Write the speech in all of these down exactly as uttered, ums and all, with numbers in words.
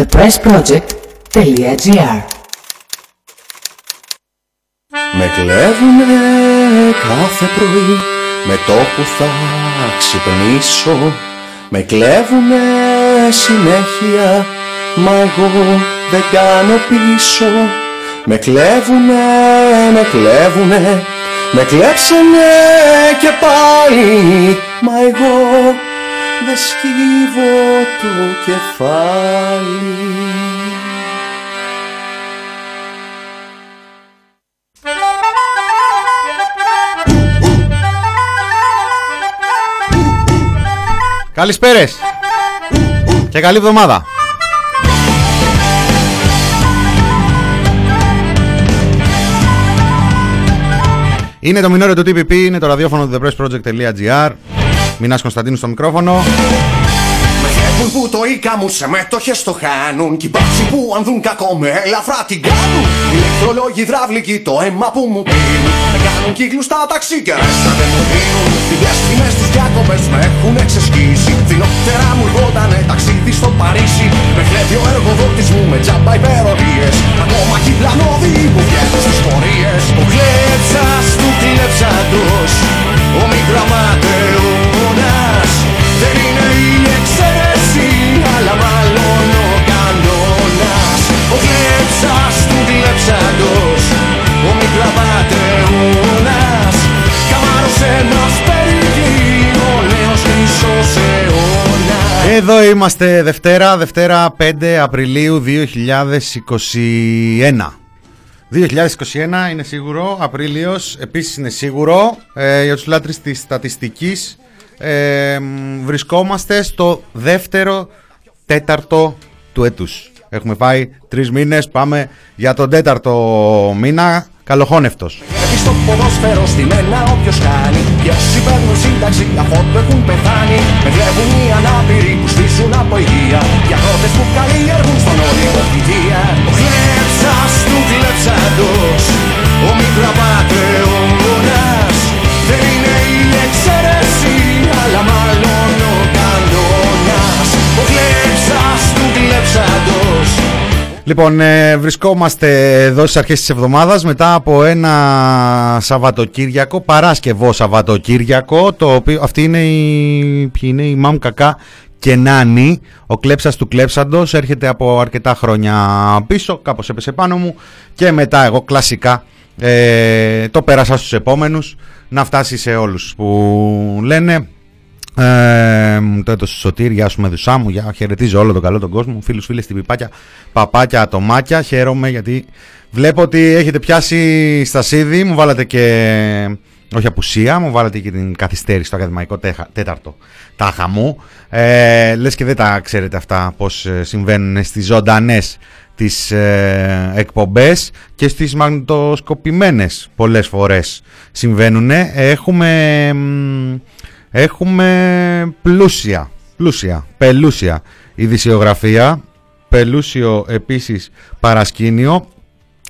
the press project dot gr. Με κλέβουνε κάθε πρωί με το που θα ξυπνήσω. Με κλέβουνε συνέχεια, μα εγώ δεν κάνω πίσω. Με κλέβουνε, με κλέβουνε, με κλέψανε και πάλι, μα εγώ δε σκύβω το κεφάλι. Καλησπέρες και καλή εβδομάδα. Είναι το μηνόριο του τι πι πι, είναι το ραδιόφωνο του the press project dot gr. Μινάς Κωνσταντίνου στο μικρόφωνο. Μαχεύουν που το οίκα μου σε μέτοχες το χάνουν. Κι μπάτσι που αν δουν κακό με ελαφρά την κάνουν. Ηλεκτρολόγοι υδραυλικοί το αίμα που μου πίνουν. Με κάνουν κύκλους τα ταξί και ρέστα δεν μου δίνουν. Τιδιές τιμές τους διακοπές με έχουν εξεσκίσει. Φθηνότερα μου λιγότανε ταξίδι στο Παρίσι. Με κλέβει ο εργοδότης μου με τζάμπα υπερορίες. Ακόμα κι πλανώδη που βγαίνουν στις πορείες. Ο κλέψας του κλέψαντος, ο μικροαματεώνας, δεν είναι η εξαίρεση αλλά μάλλον ο κανόνας. Ο κλέψας του κλέψαντος, ο μικροαματεώνας, καμάρος ενός περιγλή, ο νέος μισός αιώνας. Εδώ είμαστε Δευτέρα, Δευτέρα πέντε Απριλίου δύο χιλιάδες είκοσι ένα. δύο χιλιάδες είκοσι ένα είναι σίγουρο, Απρίλιος επίσης είναι σίγουρο, ε, για τους λάτρεις της στατιστικής, ε, βρισκόμαστε στο δεύτερο τέταρτο του έτους. Έχουμε πάει τρεις μήνες, πάμε για τον τέταρτο μήνα, καλοχώνευτος. Έχει στο ποδόσφαιρο στη μένα όποιος κάνει. Και όσοι παίρνουν σύνταξη αφότου έχουν πεθάνει. Με βλέπουν οι ανάπηροι που στήσουν από υγεία. Για αγρότες που καλλιεργούν στον όρυβο τη βία. Ο κλέψας του κλέψαντος, ο μικροαπατεώνας, δεν είναι η εξαίρεση αλλά μάλλον ο κανόνας. Ο κλέψας του κλέψαντος. Λοιπόν, ε, βρισκόμαστε εδώ στις αρχές της εβδομάδας μετά από ένα Σαββατοκύριακο, Παράσκευο Σαββατοκύριακο, το οποίο αυτή είναι η, είναι η Μαμ Κακά και Νάνι, ο κλέψας του κλέψαντος, έρχεται από αρκετά χρόνια πίσω, κάπως έπεσε πάνω μου και μετά εγώ κλασικά ε, το πέρασα στους επόμενους, να φτάσει σε όλους που λένε. Ε, το έτος Σωτήρι, γεια σου Μεδουσά μου, για, χαιρετίζω όλο τον καλό τον κόσμο, φίλους, φίλες, την πιπάκια, παπάκια, ατομάκια, χαίρομαι γιατί βλέπω ότι έχετε πιάσει στασίδι, μου βάλατε και, όχι απουσία, μου βάλατε και την καθυστέρηση στο ακαδημαϊκό τέχα, τέταρτο τάχα μου, ε, λες και δεν τα ξέρετε αυτά πως συμβαίνουν στις ζωντανές τις ε, εκπομπές και στις μαγνητοσκοπημένες πολλές φορές συμβαίνουν. Έχουμε... Έχουμε πλούσια, πλούσια, πελούσια ειδησιογραφία, πελούσιο επίσης παρασκήνιο.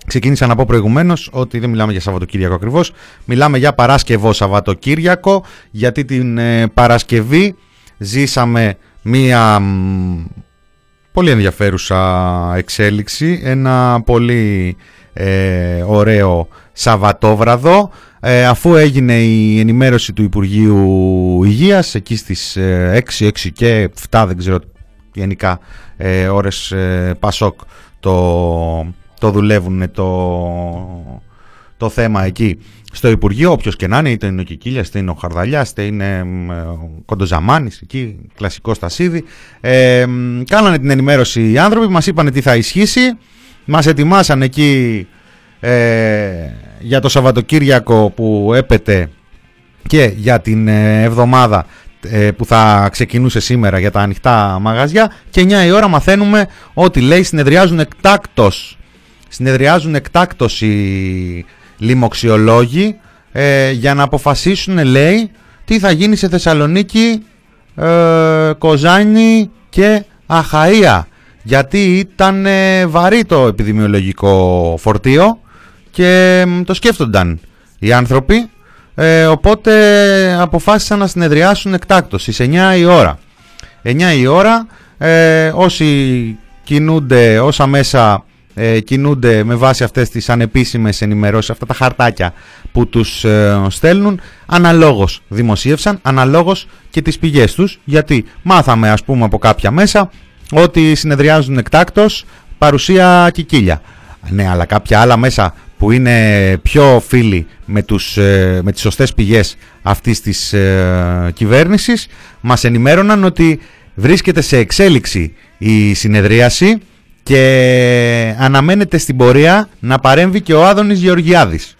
Ξεκίνησα να πω προηγουμένως ότι δεν μιλάμε για Σαββατοκύριακο ακριβώς, μιλάμε για Παράσκευο Σαββατοκύριακο, γιατί την ε, Παρασκευή ζήσαμε μία μ, πολύ ενδιαφέρουσα εξέλιξη, ένα πολύ ε, ωραίο Σαββατόβραδο. Ε, αφού έγινε η ενημέρωση του Υπουργείου Υγείας εκεί στις ε, έξι, έξι και επτά, δεν ξέρω γενικά ε, ώρες ε, Πασόκ το, το δουλεύουν το, το θέμα εκεί στο Υπουργείο, όποιος και να είναι, είτε είναι ο Κικίλιας, είτε είναι ο Χαρδαλιάς, είτε είναι ε, ο Κοντοζαμάνης, εκεί κλασικό στασίδι, ε, ε, κάνανε την ενημέρωση οι άνθρωποι, μας είπανε τι θα ισχύσει, μας ετοιμάσαν εκεί Ε, για το Σαββατοκύριακο που έπεται και για την εβδομάδα ε, που θα ξεκινούσε σήμερα για τα ανοιχτά μαγαζιά, και εννιά η ώρα μαθαίνουμε ότι λέει συνεδριάζουν εκτάκτως συνεδριάζουν εκτάκτως οι λοιμοξιολόγοι ε, για να αποφασίσουν, λέει, τι θα γίνει σε Θεσσαλονίκη, ε, Κοζάνι και Αχαΐα, γιατί ήταν ε, βαρύ το επιδημιολογικό φορτίο και το σκέφτονταν οι άνθρωποι, ε, οπότε αποφάσισαν να συνεδριάσουν εκτάκτως στις εννιά η ώρα. εννιά η ώρα, ε, όσοι κινούνται όσα μέσα ε, κινούνται με βάση αυτές τις ανεπίσημες ενημερώσεις, αυτά τα χαρτάκια που τους ε, στέλνουν, αναλόγως δημοσίευσαν, αναλόγως και τις πηγές τους, γιατί μάθαμε ας πούμε από κάποια μέσα ότι συνεδριάζουν εκτάκτως παρουσία Κικίλια. Ναι, αλλά κάποια άλλα μέσα που είναι πιο φίλοι με, τους, με τις σωστές πηγές αυτής της ε, κυβέρνησης μας ενημέρωναν ότι βρίσκεται σε εξέλιξη η συνεδρίαση και αναμένεται στην πορεία να παρέμβει και ο Άδωνης Γεωργιάδης.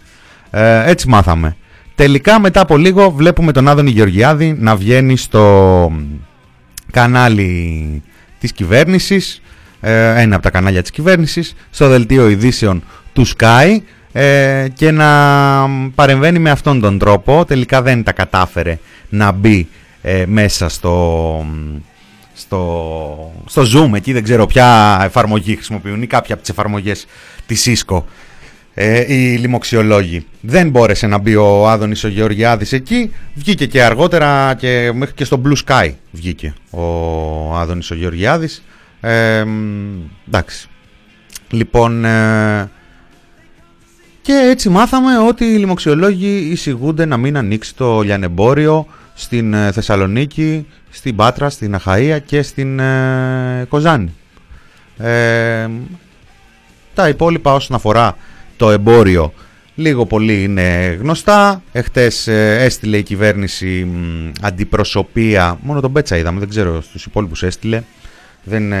Ε, έτσι μάθαμε. Τελικά μετά από λίγο βλέπουμε τον Άδωνη Γεωργιάδη να βγαίνει στο κανάλι της κυβέρνησης, ε, ένα από τα κανάλια της κυβέρνησης, στο δελτίο ειδήσεων του Sky ε, και να παρεμβαίνει με αυτόν τον τρόπο. Τελικά δεν τα κατάφερε να μπει ε, μέσα στο, στο, στο Zoom, εκεί δεν ξέρω ποια εφαρμογή χρησιμοποιούν ή κάποια από τις εφαρμογές της Cisco ε, οι λοιμοξιολόγοι. Δεν μπόρεσε να μπει ο Άδωνης ο Γεωργιάδης εκεί, βγήκε και αργότερα και μέχρι και στο Blue Sky βγήκε ο Άδωνης ο Γεωργιάδης. Ε, εντάξει. Λοιπόν... Ε, και έτσι μάθαμε ότι οι λοιμοξιολόγοι εισηγούνται να μην ανοίξει το λιανεμπόριο στην Θεσσαλονίκη, στην Πάτρα, στην Αχαΐα και στην ε, Κοζάνι. Ε, τα υπόλοιπα όσον αφορά το εμπόριο λίγο πολύ είναι γνωστά. Εχτες ε, έστειλε η κυβέρνηση ε, αντιπροσωπεία, μόνο τον Πέτσα είδαμε, δεν ξέρω στους υπόλοιπους έστειλε. Δεν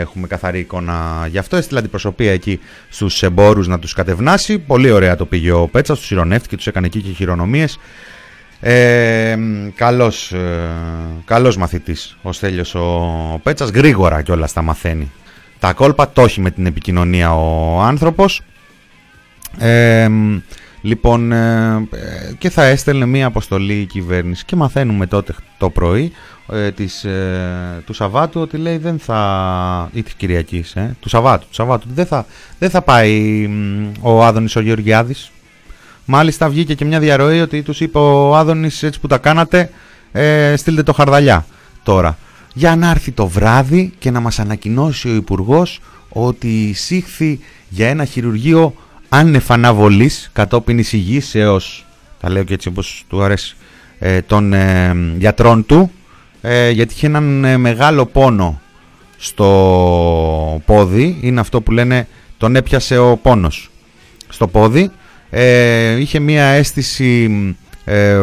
έχουμε καθαρή εικόνα γι' αυτό. Έστειλε αντιπροσωπεία εκεί στους εμπόρους να τους κατευνάσει. Πολύ ωραία το πήγε ο Πέτσας, τους ηρωνεύτηκε, τους έκανε εκεί και χειρονομίες. Ε, καλός, ε, καλός μαθητής ο Στέλιος ο Πέτσας. Γρήγορα κιόλας τα μαθαίνει τα κόλπα. Το έχει με την επικοινωνία ο άνθρωπος. Ε, λοιπόν, ε, και θα έστελνε μία αποστολή η κυβέρνηση. Και μαθαίνουμε τότε το πρωί Της, ε, του Σαββάτου ότι λέει δεν θα, ή της Κυριακής ε, του Σαββάτου, του Σαββάτου δεν, θα, δεν θα πάει ο Άδωνης ο Γεωργιάδης. Μάλιστα βγήκε και μια διαρροή ότι τους είπε ο Άδωνης, έτσι που τα κάνατε ε, στείλτε το Χαρδαλιά τώρα, για να έρθει το βράδυ και να μας ανακοινώσει ο Υπουργός ότι εισήχθη για ένα χειρουργείο άνευ αναβολής κατόπιν εισηγής έως, τα λέω και έτσι όπως του αρέσει, ε, των ε, γιατρών του. Ε, γιατί είχε έναν ε, μεγάλο πόνο στο πόδι, είναι αυτό που λένε τον έπιασε ο πόνος στο πόδι, ε, είχε μια αίσθηση ε,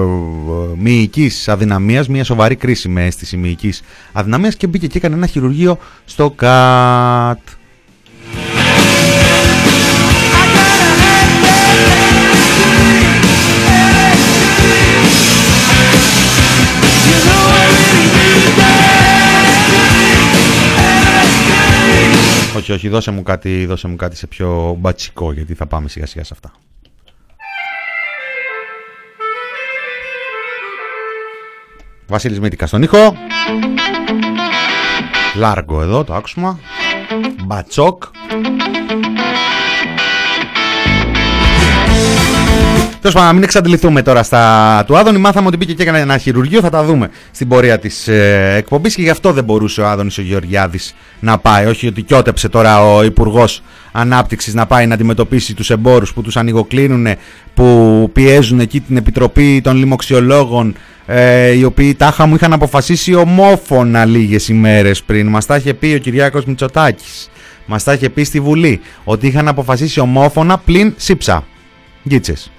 μυϊκής αδυναμίας, μια σοβαρή κρίση με αίσθηση μυϊκής αδυναμίας και μπήκε και έκανε ένα χειρουργείο στο ΚΑΤ. Όχι, όχι, δώσε μου κάτι, δώσε μου κάτι σε πιο μπατσικό, γιατί θα πάμε σιγά σιγά σε αυτά. Βασίλης Μήτικα στον ήχο. Λάργο εδώ, το άκουσμα. Μπατσόκ. Τέλος πάντων, να μην εξαντληθούμε τώρα στα του Άδωνη. Μάθαμε ότι πήγε και έκανε ένα χειρουργείο. Θα τα δούμε στην πορεία της ε, εκπομπής και γι' αυτό δεν μπορούσε ο Άδωνης ο Γεωργιάδης να πάει. Όχι ότι κιότεψε τώρα ο Υπουργός Ανάπτυξης να πάει να αντιμετωπίσει τους εμπόρους που τους ανοιγοκλίνουν, που πιέζουν εκεί την Επιτροπή των Λοιμοξιολόγων, ε, οι οποίοι τάχα μου είχαν αποφασίσει ομόφωνα λίγες ημέρες πριν. Μας τα είχε πει ο Κυριάκος Μητσοτάκης. Μας τα είχε πει στη Βουλή ότι είχαν αποφασίσει ομόφωνα πλην ΣΥΠΣΑ. Γίτσες.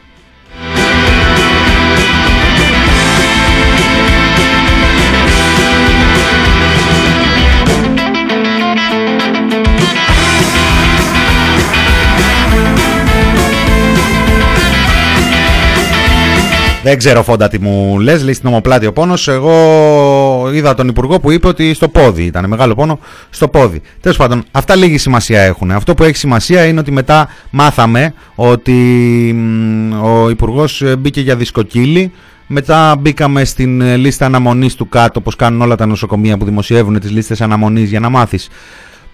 Δεν ξέρω, Φόντα, τι μου λες, λέει στην ομοπλάτη ο πόνος. Εγώ είδα τον Υπουργό που είπε ότι στο πόδι ήταν, μεγάλο πόνο στο πόδι. Τέλος πάντων, αυτά λίγη σημασία έχουν. Αυτό που έχει σημασία είναι ότι μετά μάθαμε ότι ο Υπουργός μπήκε για δισκοκύλι. Μετά μπήκαμε στην λίστα αναμονής του ΚΑΤ, όπως κάνουν όλα τα νοσοκομεία που δημοσιεύουν τις λίστες αναμονής για να μάθεις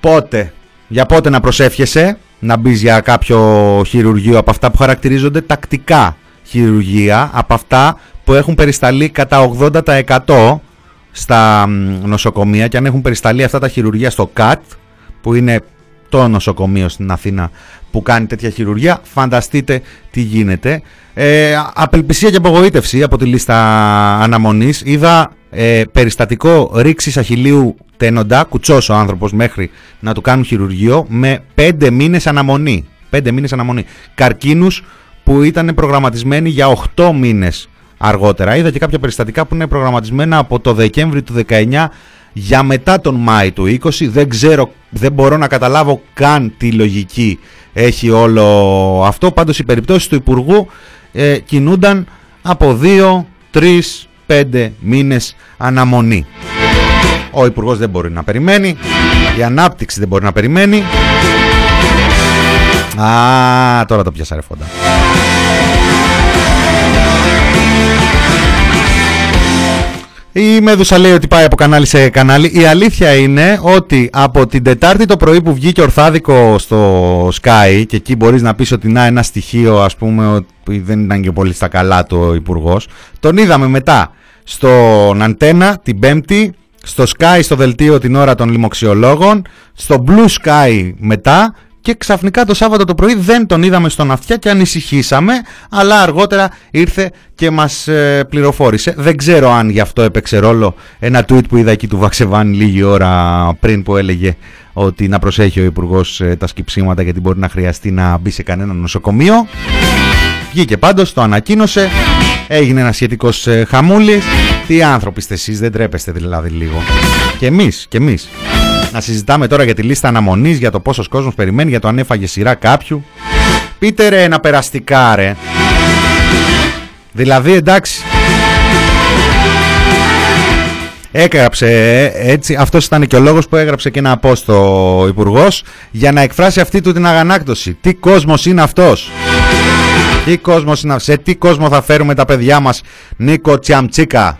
πότε, για πότε να προσεύχεσαι να μπεις για κάποιο χειρουργείο από αυτά που χαρακτηρίζονται τακτικά χειρουργία, από αυτά που έχουν περισταλεί κατά ογδόντα τοις εκατό στα νοσοκομεία. Και αν έχουν περισταλεί αυτά τα χειρουργεία στο ΚΑΤ, που είναι το νοσοκομείο στην Αθήνα που κάνει τέτοια χειρουργία, φανταστείτε τι γίνεται. Ε, απελπισία και απογοήτευση από τη λίστα αναμονής. Είδα ε, περιστατικό ρήξης αχιλλίου τένοντα, κουτσός ο άνθρωπος μέχρι να του κάνουν χειρουργείο, με πέντε μήνες αναμονή. Πέντε μήνες αναμονή. Καρκίνους που ήταν προγραμματισμένοι για οκτώ μήνες αργότερα. Είδα και κάποια περιστατικά που είναι προγραμματισμένα από το Δεκέμβρη του δεκαεννιά για μετά τον Μάη του είκοσι. Δεν ξέρω, δεν μπορώ να καταλάβω καν τι λογική έχει όλο αυτό. Πάντως οι περιπτώσεις του Υπουργού ε, κινούνταν από δύο, τρία, πέντε μήνες αναμονή. Ο Υπουργός δεν μπορεί να περιμένει, η ανάπτυξη δεν μπορεί να περιμένει. Α, τώρα το πιάσα ρε φόντα. Η Μέδουσα λέει ότι πάει από κανάλι σε κανάλι. Η αλήθεια είναι ότι από την Τετάρτη το πρωί που βγήκε ορθάδικο στο Sky, και εκεί μπορείς να πεις ότι να ένα στοιχείο, ας πούμε, ότι δεν ήταν και πολύ στα καλά του Υπουργός, τον είδαμε μετά στον Αντένα την Πέμπτη, στο Sky στο δελτίο την ώρα των λοιμοξιολόγων, στο Blue Sky μετά, και ξαφνικά το Σάββατο το πρωί δεν τον είδαμε στον αυτιά και ανησυχήσαμε, αλλά αργότερα ήρθε και μας ε, πληροφόρησε. Δεν ξέρω αν γι' αυτό έπαιξε ρόλο ένα tweet που είδα εκεί του Βαξεβάνη λίγη ώρα πριν, που έλεγε ότι να προσέχει ο Υπουργός ε, τα σκυψίματα, γιατί μπορεί να χρειαστεί να μπει σε κανένα νοσοκομείο. Βγήκε πάντως, το ανακοίνωσε, έγινε ένα σχετικός ε, χαμούλης. Τι άνθρωποι είστε εσείς, δεν τρέπεστε δηλαδή λίγο? Και εμείς, και εμείς. Να συζητάμε τώρα για τη λίστα αναμονής, για το πόσος κόσμος περιμένει, για το αν έφαγε σειρά κάποιου. Πείτε ρε ένα περαστικά ρε. Δηλαδή εντάξει. Έγραψε έτσι, αυτός ήταν και ο λόγος που έγραψε και ένα απόστο υπουργός, για να εκφράσει αυτή του την αγανάκτωση. Τι κόσμος είναι αυτός? Τι κόσμος είναι αυτός? Σε τι κόσμο θα φέρουμε τα παιδιά μας, Νίκο Τσιαμτσίκα?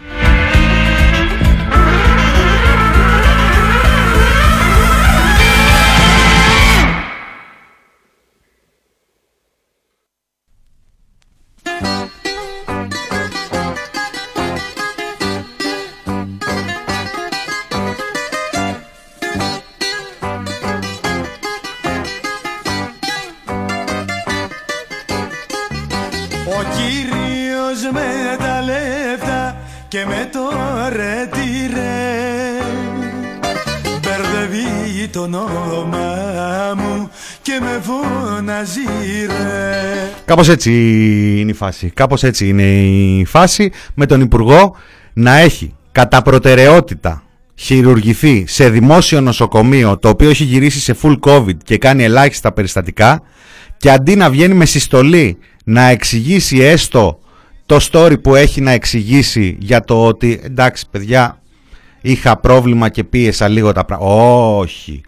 Κάπως έτσι είναι η φάση. Κάπως έτσι είναι η φάση, με τον Υπουργό να έχει κατά προτεραιότητα χειρουργηθεί σε δημόσιο νοσοκομείο, το οποίο έχει γυρίσει σε full COVID και κάνει ελάχιστα περιστατικά, και αντί να βγαίνει με συστολή να εξηγήσει έστω το story που έχει να εξηγήσει για το ότι εντάξει παιδιά είχα πρόβλημα και πίεσα λίγο τα πράγματα. Όχι,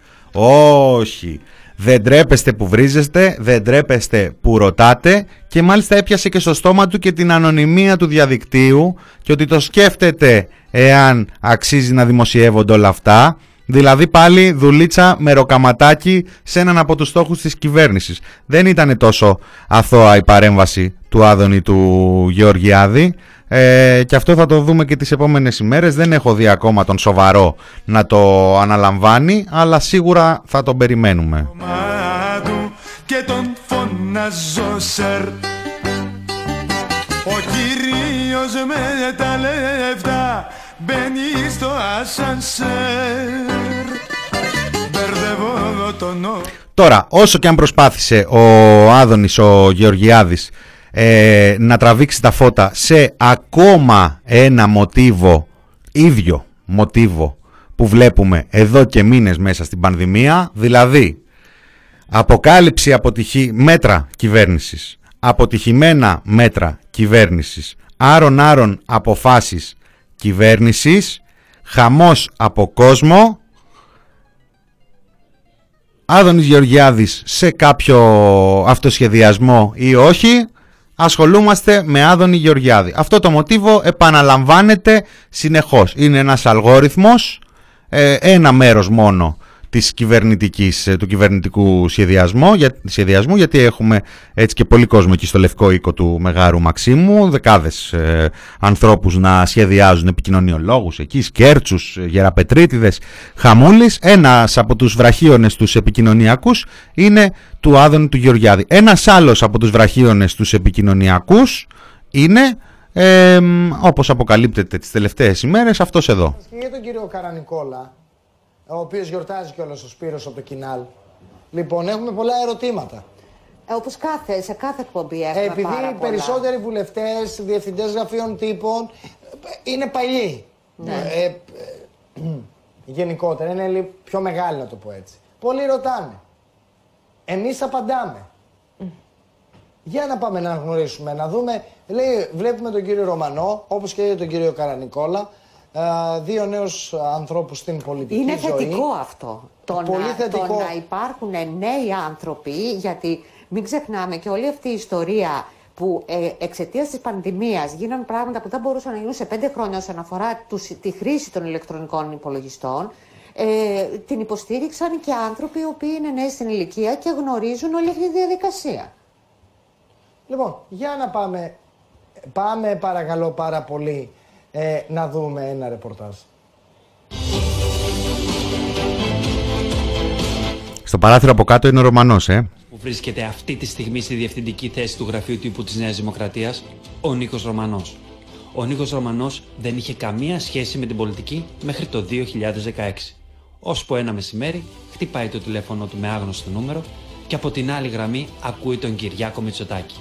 όχι. Δεν τρέπεστε που βρίζεστε, δεν τρέπεστε που ρωτάτε, και μάλιστα έπιασε και στο στόμα του και την ανωνυμία του διαδικτύου, και ότι το σκέφτεται εάν αξίζει να δημοσιεύονται όλα αυτά. Δηλαδή πάλι δουλίτσα με ροκαματάκι σε έναν από τους στόχους της κυβέρνησης. Δεν ήταν τόσο αθώα η παρέμβαση του Άδωνη του Γεωργιάδη, ε, και αυτό θα το δούμε και τις επόμενες ημέρες. Δεν έχω δει ακόμα τον σοβαρό να το αναλαμβάνει, αλλά σίγουρα θα τον περιμένουμε. Και τον φωνάζω σερ. Ο κύριος με τα λεφτά μπαίνει στο ασανσέρ. Μπερδεύω τον νο... Τώρα, όσο και αν προσπάθησε ο Άδωνης ο Γεωργιάδης ε, να τραβήξει τα φώτα σε ακόμα ένα μοτίβο, ίδιο μοτίβο που βλέπουμε εδώ και μήνες μέσα στην πανδημία, δηλαδή αποκάλυψη αποτυχή μέτρα κυβέρνησης, αποτυχημένα μέτρα κυβέρνησης, άρον-άρον αποφάσεις κυβέρνησης, χαμός από κόσμο. Άδωνης Γεωργιάδης σε κάποιο αυτοσχεδιασμό ή όχι, ασχολούμαστε με Άδωνη Γεωργιάδη. Αυτό το μοτίβο επαναλαμβάνεται συνεχώς. Είναι ένας αλγόριθμος, ένα μέρος μόνο της κυβερνητικής, του κυβερνητικού σχεδιασμού, για, σχεδιασμού, γιατί έχουμε έτσι και πολύ κόσμο εκεί στο Λευκό Οίκο του Μεγάρου Μαξίμου, δεκάδες ε, ανθρώπους να σχεδιάζουν, επικοινωνιολόγους εκεί, Σκέρτσους, Γεραπετρίτιδες, χαμούλης. Ένας από τους βραχίονες τους επικοινωνιακούς είναι του Άδωνη του Γεωργιάδη. Ένας άλλος από τους βραχίονες τους επικοινωνιακούς είναι... Ε, όπως αποκαλύπτεται τις τελευταίες ημέρες, αυτός εδώ. Και τον κύριο Καρανικόλα, ο οποίος γιορτάζει κιόλας ο Σπύρος από το Κινάλ. Λοιπόν, έχουμε πολλά ερωτήματα. Ε, όπως κάθε, σε κάθε εκπομπή έχουμε ε, επειδή πάρα Επειδή περισσότεροι πολλά. βουλευτές, διευθυντές γραφείων τύπων, είναι παλιοί. Ναι. Ε, ε, γενικότερα, είναι πιο μεγάλοι να το πω έτσι. Πολλοί ρωτάνε. Εμείς απαντάμε. Για να πάμε να γνωρίσουμε, να δούμε. Λέει, βλέπουμε τον κύριο Ρωμανό, όπως και τον κύριο Καρανικόλα, δύο νέους ανθρώπους στην πολιτική είναι ζωή. Είναι θετικό αυτό, το να, θετικό. το να υπάρχουν νέοι άνθρωποι, γιατί μην ξεχνάμε και όλη αυτή η ιστορία που εξαιτίας της πανδημίας γίνανε πράγματα που δεν μπορούσαν να γίνουν σε πέντε χρόνια όσον αφορά τη χρήση των ηλεκτρονικών υπολογιστών. Ε, την υποστήριξαν και άνθρωποι οι οποίοι είναι νέοι στην ηλικία και γνωρίζουν όλη αυτή τη διαδικασία. Λοιπόν, για να πάμε, πάμε παρακαλώ πάρα πολύ ε, να δούμε ένα ρεπορτάζ. Στο παράθυρο από κάτω είναι ο Ρωμανός, ε. Που βρίσκεται αυτή τη στιγμή στη διευθυντική θέση του γραφείου τύπου της Νέας Δημοκρατίας, ο Νίκος Ρωμανός. Ο Νίκος Ρωμανός δεν είχε καμία σχέση με την πολιτική μέχρι το δύο χιλιάδες δεκαέξι. Ώσπου ένα μεσημέρι χτυπάει το τηλέφωνο του με άγνωστο νούμερο και από την άλλη γραμμή ακούει τον Κυριάκο Μητσοτάκη.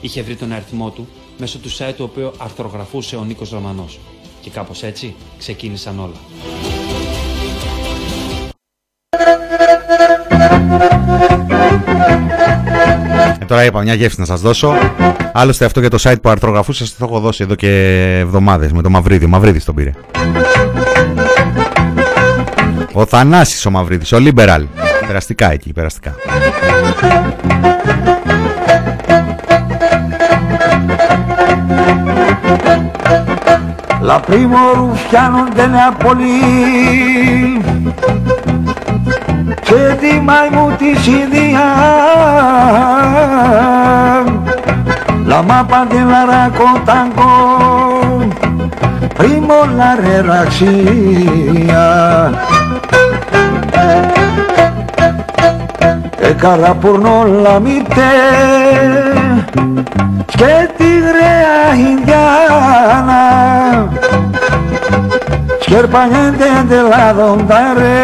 Είχε βρει τον αριθμό του μέσω του site του οποίου αρθρογραφούσε ο Νίκος Ρωμανός. Και κάπως έτσι ξεκίνησαν όλα. Ε, τώρα είπα μια γεύση να σας δώσω. Άλλωστε αυτό για το site που αρθρογραφούσε σας το έχω δώσει εδώ και εβδομάδες με τον Μαυρίδη. Ο Μαυρίδης τον πήρε. Ο Θανάσης ο Μαυρίδης, ο Λίμπεραλ. Περαστικά εκεί, περαστικά. La primo rufiano de Napoli che di mai muticidia la mappa della raccontango primo la relaxia e carapurno la mite che tigrea indiana scherpagnente della dondare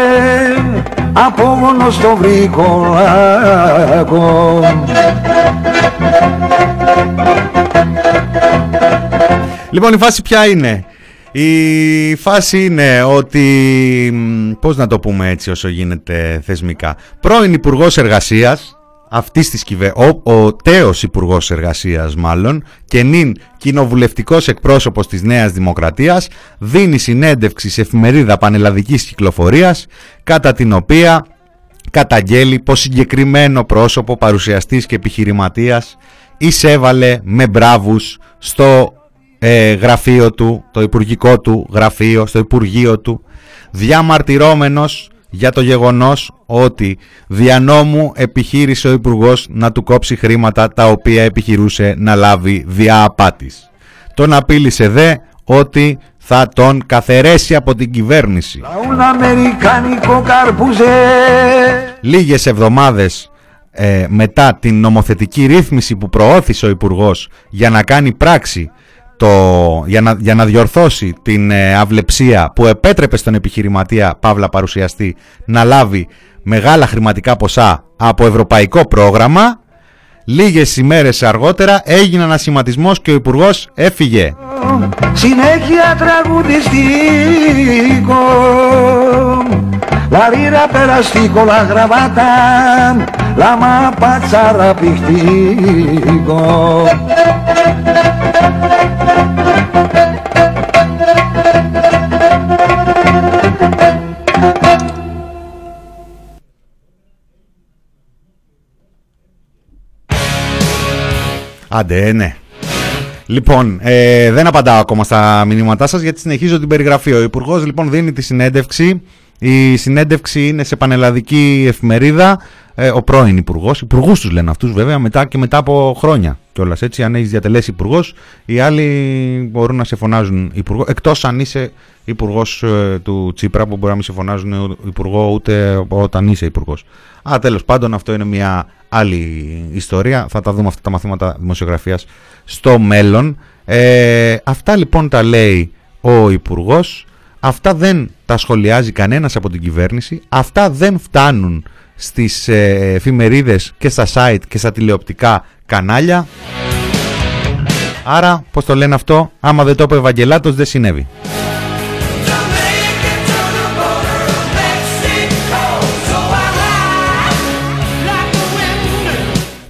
a poco non sto bricolaco Λοιπόν, η φάση ποια είναι? Η φάση είναι ότι, πώς να το πούμε έτσι όσο γίνεται θεσμικά, πρώην Υπουργός Εργασίας, αυτής της κυβε... ο, ο τέος Υπουργός Εργασίας μάλλον, και νυν κοινοβουλευτικός εκπρόσωπος της Νέας Δημοκρατίας, δίνει συνέντευξη σε εφημερίδα πανελλαδικής κυκλοφορίας, κατά την οποία καταγγέλει πως συγκεκριμένο πρόσωπο, παρουσιαστής και επιχειρηματίας, εισέβαλε με μπράβους στο Ε, γραφείο του, το υπουργικό του γραφείο, στο υπουργείο του, διαμαρτυρώμενος για το γεγονός ότι δια νόμου επιχείρησε ο υπουργός να του κόψει χρήματα τα οποία επιχειρούσε να λάβει διά απάτης. Τον απείλησε δε ότι θα τον καθαιρέσει από την κυβέρνηση. Λίγες εβδομάδες ε, μετά την νομοθετική ρύθμιση που προώθησε ο υπουργός για να κάνει πράξη Το, για, να, για να διορθώσει την ε, αυλεψία που επέτρεπε στον επιχειρηματία Παύλα παρουσιαστή να λάβει μεγάλα χρηματικά ποσά από ευρωπαϊκό πρόγραμμα, λίγες ημέρες αργότερα έγινε ανασηματισμός και ο υπουργός έφυγε. Συνέχεια τραγουδιστικό, λαρίρα περαστικό, λαγραβάτα, λάμα πατσάρα πιχτικό. Άντε, ναι. Λοιπόν, ε, δεν απαντάω ακόμα στα μηνύματά σας γιατί συνεχίζω την περιγραφή. Ο υπουργός λοιπόν δίνει τη συνέντευξη Η συνέντευξη είναι σε πανελλαδική εφημερίδα. Ε, ο πρώην υπουργός, υπουργούς τους λένε αυτούς βέβαια, μετά και μετά από χρόνια κιόλας. Έτσι, αν έχεις διατελέσει υπουργός, οι άλλοι μπορούν να σε φωνάζουν υπουργό. Εκτός αν είσαι υπουργός ε, του Τσίπρα, που μπορεί να μην σε φωνάζουν υπουργό ούτε όταν είσαι υπουργός. Α, τέλος πάντων, αυτό είναι μια άλλη ιστορία. Θα τα δούμε αυτά τα μαθήματα δημοσιογραφίας στο μέλλον. Ε, αυτά λοιπόν τα λέει ο υπουργός. Αυτά δεν τα σχολιάζει κανένας από την κυβέρνηση. Αυτά δεν φτάνουν στις εφημερίδες και στα site και στα τηλεοπτικά κανάλια. Άρα, πώς το λένε αυτό, άμα δεν το είπε ο Ευαγγελάτος δεν συνέβη.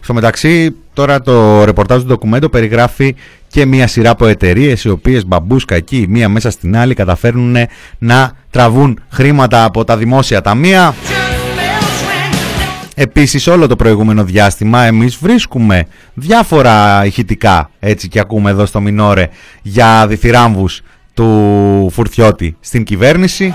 Στο μεταξύ, τώρα το ρεπορτάζ του ντοκουμέντο περιγράφει και μια σειρά από εταιρείες οι οποίες μπαμπούσκα εκεί, μία μέσα στην άλλη, καταφέρνουν να τραβούν χρήματα από τα δημόσια ταμεία. Επίσης, όλο το προηγούμενο διάστημα εμείς βρίσκουμε διάφορα ηχητικά, έτσι και ακούμε εδώ στο Μινόρε, για διθυράμβους του Φουρθιώτη στην κυβέρνηση.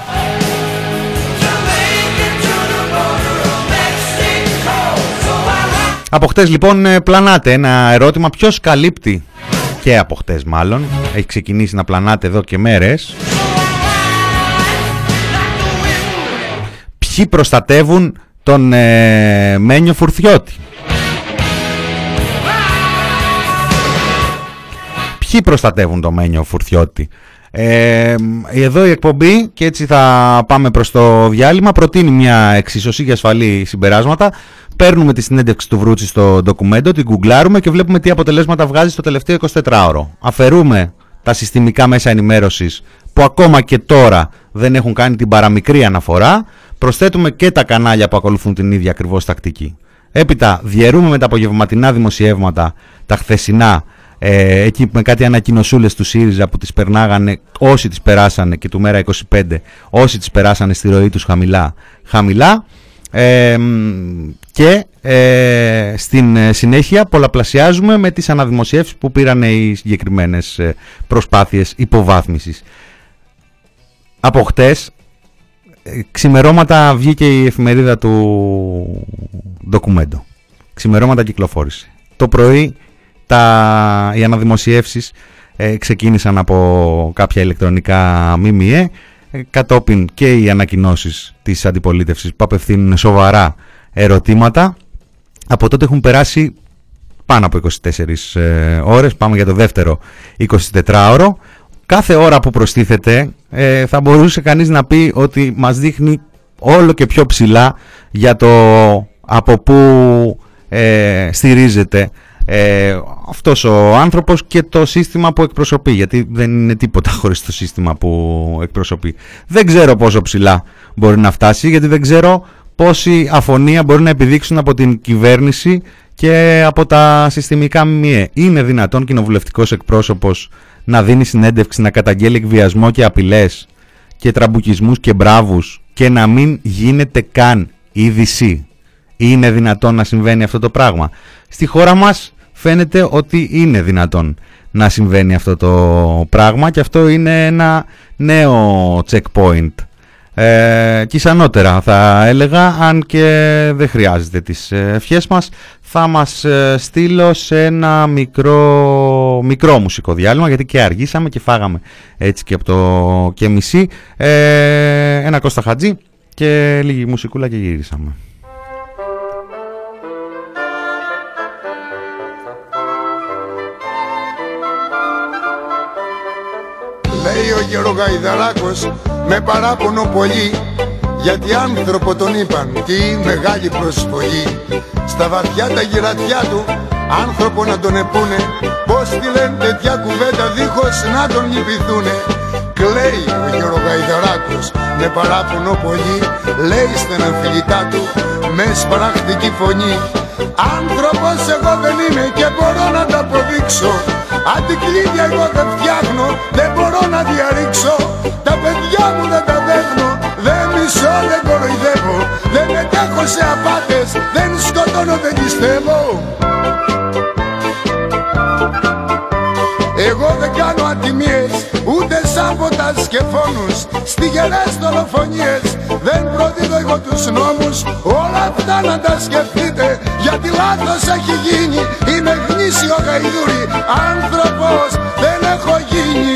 Από χτες λοιπόν πλανάτε ένα ερώτημα, ποιος καλύπτει, και από χτες μάλλον, έχει ξεκινήσει να πλανάτε εδώ και μέρες. Ποιοι προστατεύουν τον ε, Μένιο Φουρθιώτη? Ποιοι προστατεύουν τον Μένιο Φουρθιώτη? Ε, εδώ η εκπομπή, και έτσι θα πάμε προς το διάλειμμα, προτείνει μια εξίσωση για ασφαλή συμπεράσματα. Παίρνουμε τη συνέντευξη του Βρούτση στο ντοκουμέντο, την γκουγκλάρουμε και βλέπουμε τι αποτελέσματα βγάζει στο τελευταίο εικοσιτετράωρο. Αφαιρούμε τα συστημικά μέσα ενημέρωσης που ακόμα και τώρα δεν έχουν κάνει την παραμικρή αναφορά, προσθέτουμε και τα κανάλια που ακολουθούν την ίδια ακριβώς τακτική. Έπειτα διαιρούμε με τα απογευματινά δημοσιεύματα, τα χθεσινά, ε, εκεί με κάτι ανακοινωσούλες του ΣΥΡΙΖΑ που τις περνάγανε όσοι τις περάσανε, και του Μέρα είκοσι πέντε όσοι τις περάσανε στη ροή τους χαμηλά, χαμηλά. Ε, και ε, στην συνέχεια πολλαπλασιάζουμε με τις αναδημοσιεύσεις που πήραν οι συγκεκριμένες προσπάθειες υποβάθμισης. Από χτες ξημερώματα βγήκε η εφημερίδα του ντοκουμέντο, ξημερώματα κυκλοφόρησε. Το πρωί τα, οι αναδημοσιεύσεις ε, ξεκίνησαν από κάποια ηλεκτρονικά ΜΜΕ, κατόπιν και οι ανακοινώσεις της αντιπολίτευσης που απευθύνουν σοβαρά ερωτήματα. Από τότε έχουν περάσει πάνω από εικοσιτέσσερις ε, ώρες, πάμε για το δεύτερο εικοσιτετράωρο. Κάθε ώρα που προστίθεται ε, θα μπορούσε κανείς να πει ότι μας δείχνει όλο και πιο ψηλά για το από πού ε, στηρίζεται Ε, αυτός ο άνθρωπος και το σύστημα που εκπροσωπεί, γιατί δεν είναι τίποτα χωρίς το σύστημα που εκπροσωπεί. Δεν ξέρω πόσο ψηλά μπορεί να φτάσει, γιατί δεν ξέρω πόση αφωνία μπορεί να επιδείξουν από την κυβέρνηση και από τα συστημικά ΜΜΕ. Είναι δυνατόν κοινοβουλευτικός εκπρόσωπος να δίνει συνέντευξη, να καταγγέλει εκβιασμό και απειλές και τραμπουκισμούς και μπράβους και να μην γίνεται καν είδηση? Είναι δυνατόν να συμβαίνει αυτό το πράγμα? Στη χώρα μας φαίνεται ότι είναι δυνατόν να συμβαίνει αυτό το πράγμα, και αυτό είναι ένα νέο checkpoint. Ε, και ανώτερα θα έλεγα, αν και δεν χρειάζεται τις ευχές μας, θα μας στείλω σε ένα μικρό, μικρό μουσικό διάλειμμα, γιατί και αργήσαμε και φάγαμε έτσι και από το και μισή. Ε, ένα Κώστα Χατζή και λίγη μουσικούλα και γυρίσαμε. Λέει ο Γιώργος Γαϊδαράκος με παράπονο πολύ, γιατί άνθρωπο τον είπαν, τι μεγάλη προσβολή. Στα βαθιά τα γυρατιά του άνθρωπο να τον επούνε, πως τη λένε τέτοια κουβέντα δίχως να τον λυπηθούνε. Κλαίει ο Γιώργος Γαϊδαράκος με παράπονο πολύ, λέει στεναφιλικά του με σπαρακτική φωνή. Άνθρωπος εγώ δεν είμαι και μπορώ να τα αποδείξω, αντικλίδια εγώ δεν φτιάχνω, δεν μπορώ να διαρρήξω. Τα παιδιά μου δεν τα δέχνω, δεν μισώ, δεν κοροϊδεύω, δεν μετέχω σε απάτες, δεν σκοτώνω, δεν πιστεύω. Εγώ δεν κάνω ατιμίες, ούτε σαν ποτέ μάστας και φόνους, στιγερές δολοφονίες. Δεν προδίδω εγώ τους νόμους, όλα αυτά να τα σκεφτείτε, γιατί λάθος έχει γίνει. Είμαι γνήσιο γαϊδούρι, άνθρωπος δεν έχω γίνει.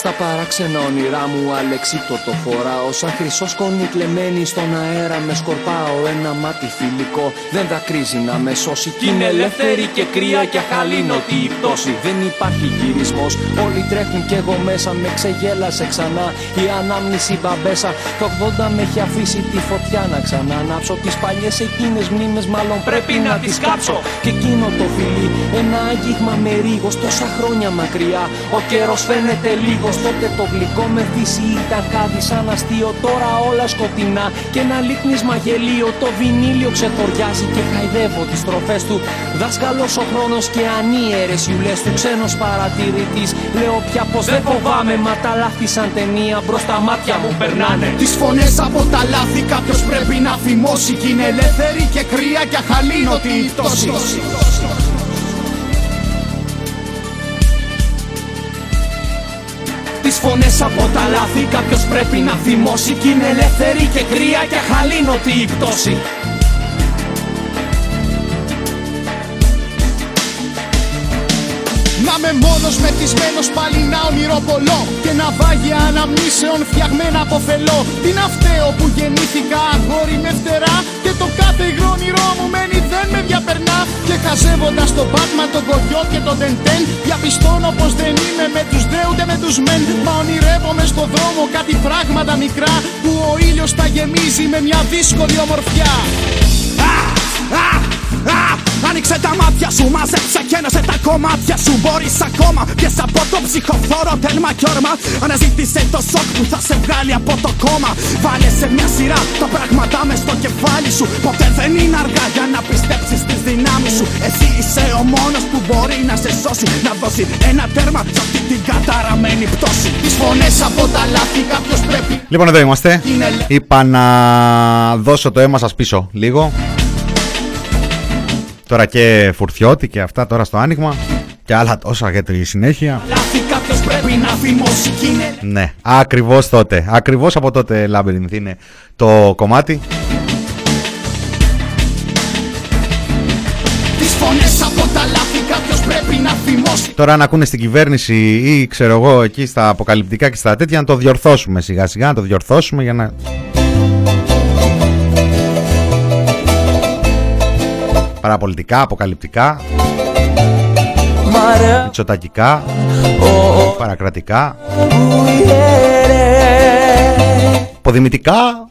Στα παράξενα όνειρά μου αλεξίπτωτο φοράω, σαν χρυσό σκόνη κλεμμένη στον αέρα με σκορπάω. Ένα μάτι φιλικό δεν δακρύζει να με σώσει, κι είναι ελεύθερη και κρύα και αχαλήνωτη η πτώση. Δεν υπάρχει γυρισμός, όλοι τρέχουν κι εγώ μέσα. Με ξεγέλασε ξανά η ανάμνηση μπαμπέσα. Το ογδόντα με έχει αφήσει τη φωτιά να ξανανάψω. Τις παλιές εκείνες μνήμες μάλλον πρέπει να τις κάψω. Και εκείνο το φιλί, ένα άγγιγμα με ρίγος, τόσα χρόνια μακριά. Ο καιρός φαίνεται λίγο. Τότε το γλυκό με θύση ήταν κάτι σαν αστείο. Τώρα όλα σκοτεινά και ένα λίχνισμα γελίο. Το βινίλιο ξεθοριάζει και χαϊδεύω τις στροφές του. Δάσκαλος ο χρόνος και ανίερες ιουλές του. Ξένος παρατηρητής, λέω πια πως δεν φοβάμαι. Μα τα λάθη σαν ταινία μπρος τα μάτια μου περνάνε. Τις φωνές από τα λάθη κάποιος πρέπει να θυμώσει. Κι είναι ελεύθερη και κρύα και αχαλήνωτη η πτώση. Τις φωνές από τα λάθη κάποιος πρέπει να θυμώσει. Κι είναι ελεύθερη και κρύα και αχαλήνωτη η πτώση. Να είμαι μόνος μεθυσμένος πάλι να ονειροπολώ. Και ναυάγια αναμνήσεων φτιαγμένα από φελό. Τι να φταίω που γεννήθηκα αγόρι με φτερά. Και το κάθε υγρό όνειρό μου μένει δεν με διαπερνά. Και χαζεύοντας το πάτμα, τον κοριό και τον τεντέν, διαπιστώνω πως δεν είμαι με τους δε ούτε με τους μεν. Μα ονειρεύομαι στο δρόμο κάτι πράγματα μικρά, που ο ήλιος τα γεμίζει με μια δύσκολη ομορφιά. Άνοιξε τα μάτια σου, μάζεψε και ένωσε τα κομμάτια σου. Μπορείς ακόμα, πιες από το ψυχοφθόρο τέρμα κι όρμα. Αναζήτησε το σοκ που θα σε βγάλει από το κόμμα. Βάλε σε μια σειρά τα πράγματα μες στο κεφάλι σου. Ποτέ δεν είναι αργά για να πιστέψεις τις δυνάμεις σου. Εσύ είσαι ο μόνος που μπορεί να σε σώσει. Να δώσει ένα τέρμα σε αυτή την καταραμένη πτώση. Τις φωνές από τα λάθη κάποιος πρέπει. Λοιπόν, εδώ είμαστε. Είναι... Είπα να δώσω το αίμα σας πίσω λίγο. Τώρα και Φουρθιώτη και αυτά τώρα στο άνοιγμα. Και άλλα τόσα για τη συνέχεια. Ναι, ακριβώς τότε. Ακριβώς από τότε, Labyrinth, είναι το κομμάτι. Τις φωνές από τα λάθη κάποιος πρέπει να θυμώσει. Τώρα αν ακούνε στην κυβέρνηση ή ξέρω εγώ εκεί στα αποκαλυπτικά και στα τέτοια, να το διορθώσουμε σιγά σιγά, να το διορθώσουμε για να... Παραπολιτικά, αποκαλυπτικά, μητσοτακικά, oh. παρακρατικά, oh. αποδημητικά.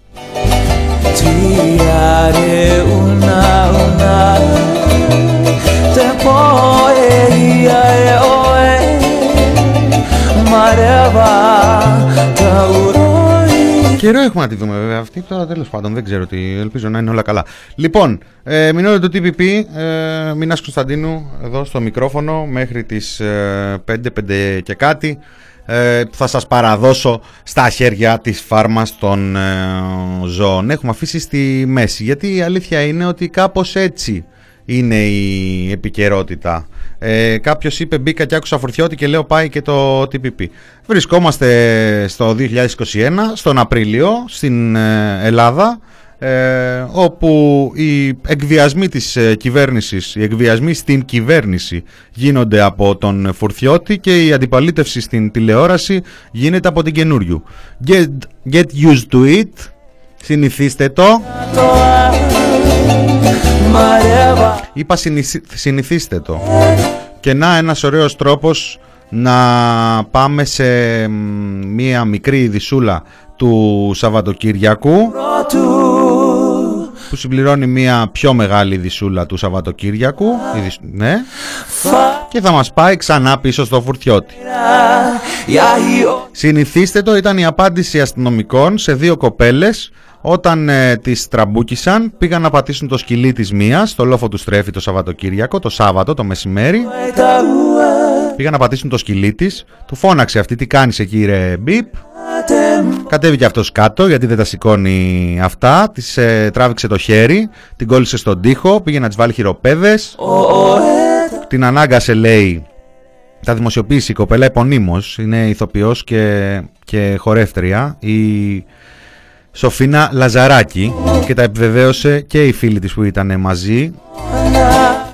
Καιρό έχουμε να τη δούμε βέβαια αυτή, τώρα τέλος πάντων δεν ξέρω τι, ελπίζω να είναι όλα καλά. Λοιπόν, ε, μηνόρε του τι πι πι, ε, Μινάς Κωνσταντίνου εδώ στο μικρόφωνο μέχρι τις ε, πέντε, πέντε και κάτι, ε, θα σας παραδώσω στα χέρια της φάρμας των ε, ζώων. Έχουμε αφήσει στη μέση, γιατί η αλήθεια είναι ότι κάπως έτσι είναι η επικαιρότητα. Ε, κάποιος είπε μπήκα και άκουσα Φουρθιώτη και λέω πάει και το τι πι πι. Βρισκόμαστε στο δύο χιλιάδες είκοσι ένα, στον Απρίλιο, στην ε, Ελλάδα. Ε, όπου οι εκβιασμοί της ε, κυβέρνησης, οι εκβιασμοί στην κυβέρνηση γίνονται από τον Φουρθιώτη και η αντιπαλίτευση στην τηλεόραση γίνεται από την Καινούριου. Get, get used to it, συνηθίστε το. Είπα συνηθι, συνηθίστε το. Και να, ένας ωραίος τρόπος να πάμε σε μία μικρή ειδισούλα του Σαββατοκύριακου, που συμπληρώνει μια πιο μεγάλη ειδισούλα του Σαββατοκύριακου, ειδισ... ναι. Και θα μας πάει ξανά πίσω στο Φουρτιώτη. Συνηθίστε το, ήταν η απάντηση αστυνομικών σε δύο κοπέλες όταν ε, τις τραμπούκισαν, πήγαν να πατήσουν το σκυλί της μίας στο λόφο του Στρέφη το Σαββατοκύριακο, το Σάββατο το μεσημέρι. Πήγαν να πατήσουν το σκυλί της, του φώναξε αυτή, τι κάνεις εκεί ρε μπιπ. Κατέβηκε αυτός κάτω γιατί δεν τα σηκώνει αυτά. Της ε, τράβηξε το χέρι, την κόλλησε στον τοίχο, πήγε να της βάλει χειροπέδες. Την ανάγκασε, λέει. Τα δημοσιοποίησε η κοπέλα επωνύμως, είναι ηθοποιός και, και χορεύτρια, η Σοφίνα Λαζαράκη, και τα επιβεβαίωσε και η φίλη της που ήταν μαζί,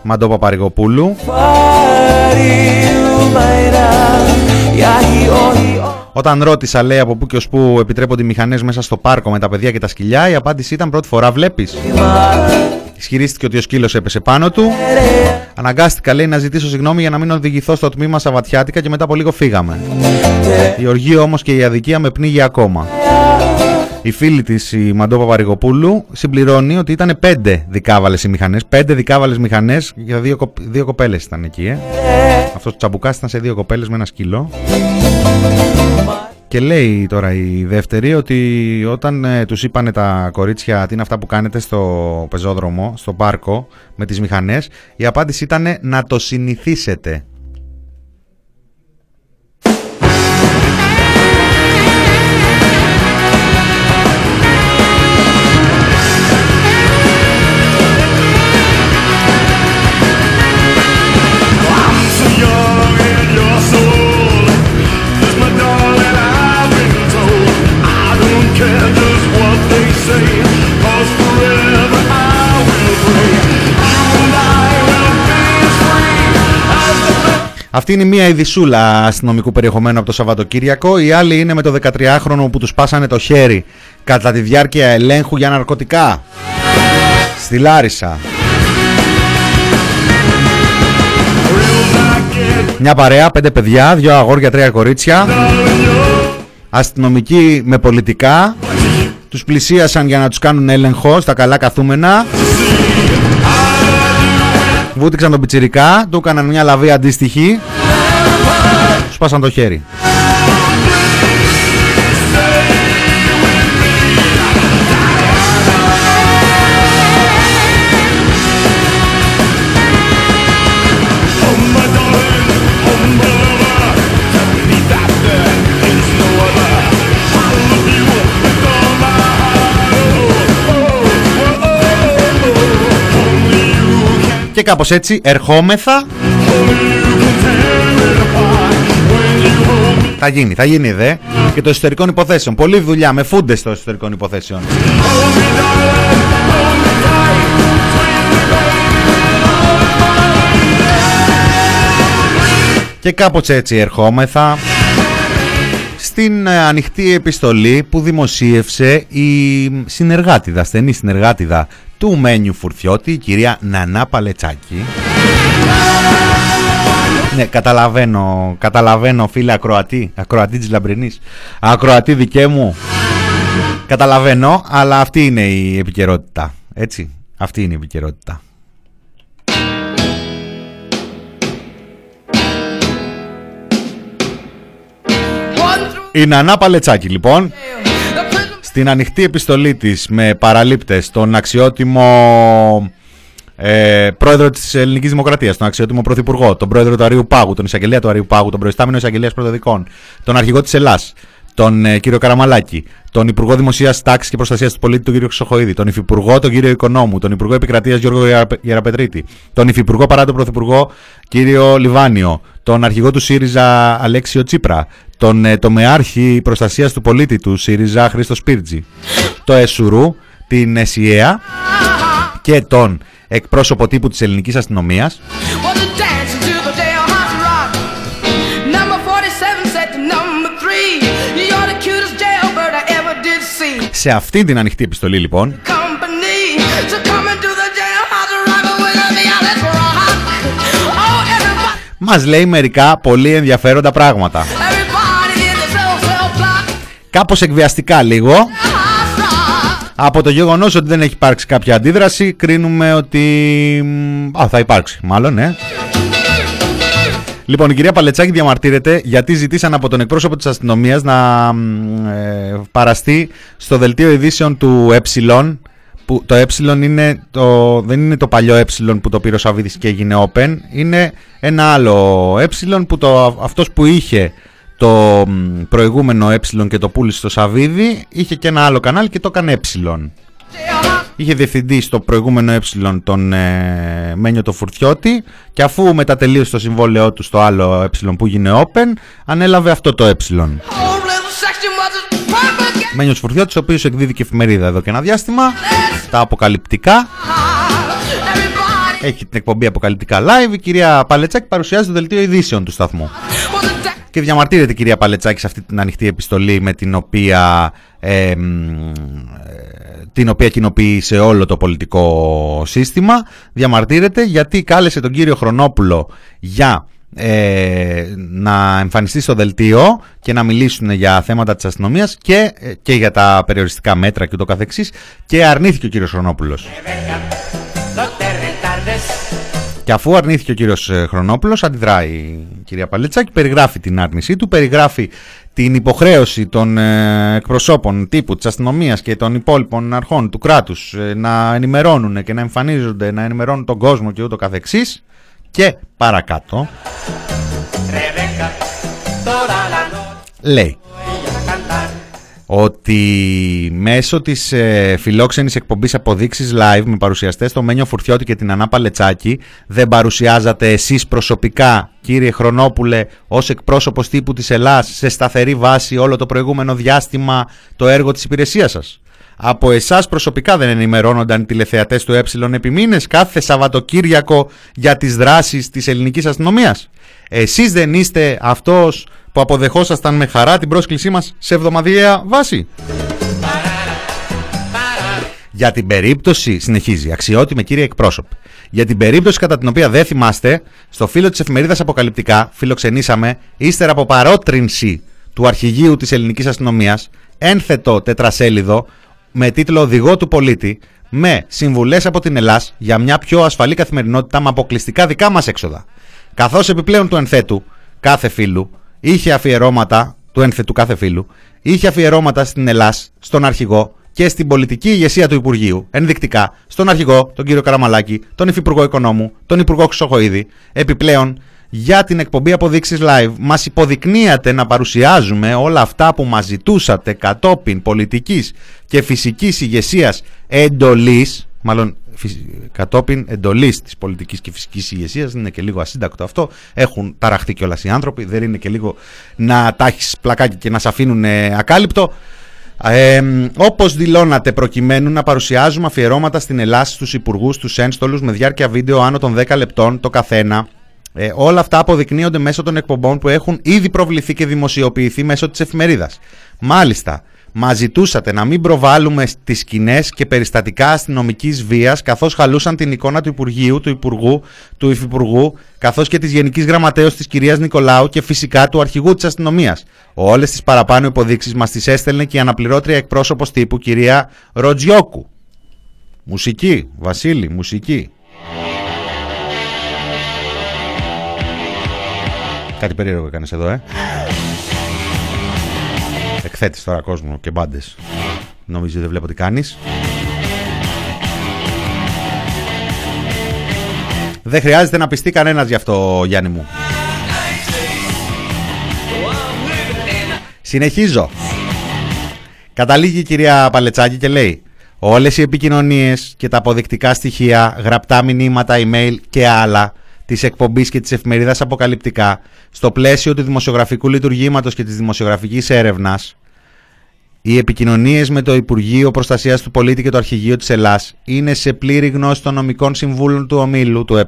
Μαντώ Παπαρηγοπούλου. Όταν ρώτησα, λέει, από πού και ως πού επιτρέπονται οι μηχανές μέσα στο πάρκο με τα παιδιά και τα σκυλιά, η απάντηση ήταν πρώτη φορά βλέπεις. Ισχυρίστηκε ότι ο σκύλος έπεσε πάνω του. Αναγκάστηκα, λέει, να ζητήσω συγγνώμη για να μην οδηγηθώ στο τμήμα σαββατιάτικα και μετά από λίγο φύγαμε. Η οργή όμως και η αδικία με πνίγει ακόμα. Η φίλη της, η Μαντώ Παπαρηγοπούλου, συμπληρώνει ότι ήταν πέντε δικάβαλες οι μηχανές. Πέντε δικάβαλες μηχανές για δύο, κο... δύο κοπέλες ήταν εκεί. Ε. Αυτός ο τσαμπουκάς ήταν σε δύο κοπέλες με ένα σκύλο. Και λέει τώρα η δεύτερη ότι όταν ε, τους είπανε τα κορίτσια τι είναι αυτά που κάνετε στο πεζόδρομο, στο πάρκο με τις μηχανές, η απάντηση ήταν να το συνηθίσετε. Αυτή είναι μια ειδισούλα αστυνομικού περιεχομένου από το Σαββατοκύριακο. Η άλλη είναι με το δεκατριάχρονο που τους πάσανε το χέρι κατά τη διάρκεια ελέγχου για ναρκωτικά στη Λάρισα. Μια παρέα, πέντε παιδιά, δύο αγόρια, τρία κορίτσια, αστυνομικοί με πολιτικά, τους πλησίασαν για να τους κάνουν έλεγχο στα καλά καθούμενα. Βούτυξαν τον πιτσιρικά, του έκαναν μια λαβή αντίστοιχη, τους σπάσαν το χέρι. Και κάπως έτσι ερχόμεθα. Θα γίνει, θα γίνει δε. Και το εσωτερικών υποθέσεων. Πολλή δουλειά με φούντες των εσωτερικών υποθέσεων. Και κάπως έτσι ερχόμεθα στην ανοιχτή επιστολή που δημοσίευσε η συνεργάτιδα, στενή συνεργάτιδα του Μένιου Φουρθιώτη, η κυρία Νανά Παλετσάκη. Ναι, καταλαβαίνω, καταλαβαίνω φίλε ακροατή, ακροατή της Λαμπρινής, ακροατή δικέ μου, καταλαβαίνω, αλλά αυτή είναι η επικαιρότητα, έτσι, αυτή είναι η επικαιρότητα. Η Νανά Παλετσάκη, λοιπόν, στην ανοιχτή επιστολή της με παραλήπτες, τον αξιότιμο ε, πρόεδρο της Ελληνικής Δημοκρατίας, τον αξιότιμο πρωθυπουργό, τον πρόεδρο του Αριού Πάγου, τον εισαγγελέα του Αριού Πάγου, τον προϊστάμενο εισαγγελέας Πρωτοδικών, τον αρχηγό της Ελλάς, τον ε, κύριο Καραμαλάκη, τον Υπουργό Δημοσίας Τάξης και Προστασίας του Πολίτη, τον κύριο Χρυσοχοΐδη, τον Υφυπουργό, τον κύριο Οικονόμου, τον Υπουργό Επικρατείας Γιώργο Γεραπετρίτη, τον Υφυπουργό παρά τον Πρωθυπουργό, κύριο Λιβάνιο, τον αρχηγό του ΣΥΡΙΖΑ Αλέξιο Τσίπρα, τον ε, τομεάρχη Προστασίας του Πολίτη του ΣΥΡΙΖΑ Χρήστο Σπίρτζη, το ΕΣΟΥΡΟΥ, την ΕΣΥΕΑ και τον εκπρόσωπο τύπου της ελληνικής αστυνομίας. Σε αυτή την ανοιχτή επιστολή λοιπόν μας λέει μερικά πολύ ενδιαφέροντα πράγματα. Κάπως εκβιαστικά λίγο. Από το γεγονός ότι δεν έχει υπάρξει κάποια αντίδραση, κρίνουμε ότι... Α, θα υπάρξει μάλλον, ναι. Λοιπόν, η κυρία Παλετσάκη διαμαρτύρεται γιατί ζητήσαν από τον εκπρόσωπο της αστυνομίας να ε, παραστεί στο δελτίο ειδήσεων του Ε, που το Ε είναι το, δεν είναι το παλιό Ε που το πήρε ο Σαββίδης και έγινε open, είναι ένα άλλο Ε που το, αυτός που είχε το προηγούμενο Ε και το πούλησε στο Σαββίδη είχε και ένα άλλο κανάλι και το έκανε Ε. Είχε διευθυντή στο προηγούμενο Ε τον ε, Μένιο το Φουρθιώτη και αφού μετατελείωσε το συμβόλαιό του στο άλλο Ε που γίνε open, ανέλαβε αυτό το Ε. Μένιος Φουρθιώτης, ο οποίος εκδίδει εφημερίδα εδώ και ένα διάστημα, τα αποκαλυπτικά. Έχει την εκπομπή Αποκαλυπτικά Live. Η κυρία Παλετσάκη παρουσιάζει το δελτίο ειδήσεων του σταθμού. Και διαμαρτύρεται η κυρία Παλετσάκη σε αυτή την ανοιχτή επιστολή με την οποία, ε, την οποία κοινοποιεί σε όλο το πολιτικό σύστημα. Διαμαρτύρεται γιατί κάλεσε τον κύριο Χρονόπουλο για ε, να εμφανιστεί στο δελτίο και να μιλήσουν για θέματα της αστυνομίας και, ε, και για τα περιοριστικά μέτρα και ούτω καθεξής, και αρνήθηκε ο κύριος Χρονόπουλος. Και αφού αρνήθηκε ο κύριος Χρονόπουλος, αντιδράει η κυρία Παλετσάκη, περιγράφει την άρνησή του, περιγράφει την υποχρέωση των εκπροσώπων τύπου της αστυνομίας και των υπόλοιπων αρχών του κράτους να ενημερώνουν και να εμφανίζονται, να ενημερώνουν τον κόσμο και ούτω καθεξής, και παρακάτω λέει ότι μέσω της ε, φιλόξενης εκπομπής Αποδείξεις Live με παρουσιαστές το Μένιο Φουρθιώτη και την Νανά Παλετσάκη δεν παρουσιάζατε εσείς προσωπικά, κύριε Χρονόπουλε, ως εκπρόσωπος τύπου της Ελλάς σε σταθερή βάση όλο το προηγούμενο διάστημα το έργο της υπηρεσίας σας? Από εσάς προσωπικά δεν ενημερώνονταν οι τηλεθεατές του Ε επί μήνες κάθε Σαββατοκύριακο για τις δράσεις της ελληνικής αστυνομίας? Εσείς δεν είστε αυτός που αποδεχόσασταν με χαρά την πρόσκλησή μας σε εβδομαδιαία βάση? Για την περίπτωση, συνεχίζει, αξιότιμε κύριε εκπρόσωπε, για την περίπτωση κατά την οποία δεν θυμάστε, στο φύλλο της εφημερίδας Αποκαλυπτικά φιλοξενήσαμε, ύστερα από παρότρινση του αρχηγείου της ελληνικής αστυνομίας, ένθετο τετρασέλιδο με τίτλο «Οδηγό του πολίτη», με συμβουλές από την Ελλάς για μια πιο ασφαλή καθημερινότητα με αποκλειστικά δικά μας έξοδα. Καθώς επιπλέον του ενθέτου κάθε φύλλου είχε αφιερώματα, του ενθετού κάθε φύλλου, είχε αφιερώματα στην Ελλάς, στον αρχηγό και στην πολιτική ηγεσία του Υπουργείου. Ενδεικτικά, στον αρχηγό, τον κύριο Καραμαλάκη, τον υφυπουργό Οικονόμου, τον υπουργό Χρυσοχοΐδη. Επιπλέον, για την εκπομπή Αποδείξεις Live μας υποδεικνύατε να παρουσιάζουμε όλα αυτά που μας ζητούσατε κατόπιν πολιτικής και φυσικής ηγεσίας εντολής, μάλλον κατόπιν εντολής της πολιτικής και φυσικής ηγεσίας, είναι και λίγο ασύντακτο αυτό, έχουν ταραχθεί κιόλας οι άνθρωποι, δεν είναι και λίγο να τάχεις πλακάκι και να σε αφήνουν ακάλυπτο. Ε, όπως δηλώνατε, προκειμένου να παρουσιάζουμε αφιερώματα στην Ελλάς, στους υπουργούς, στους ένστολους με διάρκεια βίντεο άνω των δέκα λεπτών το καθένα. Ε, όλα αυτά αποδεικνύονται μέσω των εκπομπών που έχουν ήδη προβληθεί και δημοσιοποιηθεί μέσω της εφημερίδας. Μάλιστα, μας ζητούσατε να μην προβάλλουμε τις σκηνές και περιστατικά αστυνομικής βίας, καθώς χαλούσαν την εικόνα του Υπουργείου, του Υπουργού, του Υφυπουργού, καθώς και της Γενικής Γραμματέως της κυρίας Νικολάου και φυσικά του αρχηγού της αστυνομίας. Όλες τις παραπάνω υποδείξεις μας τις έστελνε και η αναπληρώτρια εκπρόσωπος τύπου κυρία Ροτζιόκου. Μουσική, Βασίλη, μουσική. Κάτι περίεργο έκανες εδώ, ε. Εκθέτεις τώρα κόσμο και μπάντες. Νομίζω δεν βλέπω τι κάνεις. Δεν χρειάζεται να πιστεί κανένας γι' αυτό, Γιάννη μου. Συνεχίζω. Καταλήγει η κυρία Παλετσάκη και λέει: όλες οι επικοινωνίες και τα αποδεικτικά στοιχεία, γραπτά μηνύματα, email και άλλα της εκπομπής και της εφημερίδας Αποκαλυπτικά, στο πλαίσιο του δημοσιογραφικού λειτουργήματος και της δημοσιογραφικής έρευνας, Οι επικοινωνίες με το Υπουργείο Προστασίας του Πολίτη και το Αρχηγείο της Ελλάς είναι σε πλήρη γνώση των νομικών συμβούλων του ομίλου του Ε,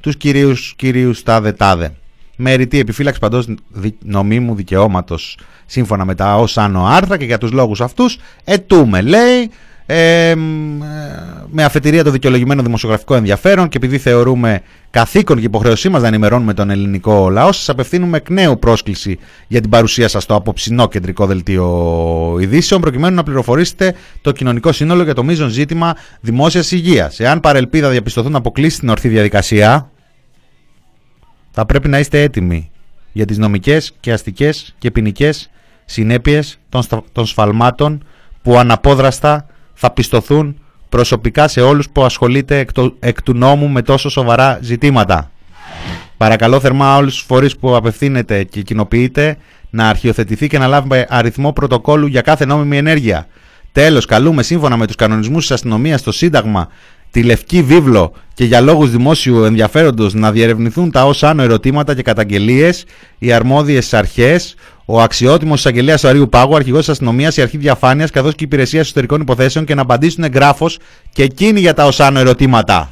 τους κυρίους κυρίους τάδε τάδε. Με ερητή επιφύλαξη παντός νομίμου δικαιώματος σύμφωνα με τα ως άνω άρθρα και για τους λόγους αυτούς ετούμε, λέει, ε, με αφετηρία το δικαιολογημένο δημοσιογραφικό ενδιαφέρον και επειδή θεωρούμε καθήκον και υποχρέωσή μας να ενημερώνουμε τον ελληνικό λαό, σας απευθύνουμε εκ νέου πρόσκληση για την παρουσία σας στο απόψινό κεντρικό δελτίο ειδήσεων, προκειμένου να πληροφορήσετε το κοινωνικό σύνολο για το μείζον ζήτημα δημόσιας υγείας. Εάν παρελπίδα διαπιστωθούν αποκλείσεις στην ορθή διαδικασία, θα πρέπει να είστε έτοιμοι για τις νομικές και αστικές και ποινικές συνέπειες των σφαλμάτων που αναπόδραστα θα πιστωθούν προσωπικά σε όλους που ασχολείται εκ, το, εκ του νόμου με τόσο σοβαρά ζητήματα. Παρακαλώ θερμά όλους τους φορείς που απευθύνεται και κοινοποιείται να αρχιοθετηθεί και να λάβουμε αριθμό πρωτοκόλου για κάθε νόμιμη ενέργεια. Τέλος, καλούμε σύμφωνα με τους κανονισμούς της αστυνομίας στο Σύνταγμα, τη Λευκή Βίβλο και για λόγους δημόσιου ενδιαφέροντος να διερευνηθούν τα ως άνω ερωτήματα και καταγγελίες, οι αρμόδιες αρχές, ο αξιότιμος εισαγγελέας του Αρείου Πάγου, αρχηγός της αστυνομίας, η αρχή διαφάνειας καθώς και η υπηρεσία εσωτερικών υποθέσεων και να απαντήσουν εγγράφως και εκείνοι για τα ως άνω ερωτήματα.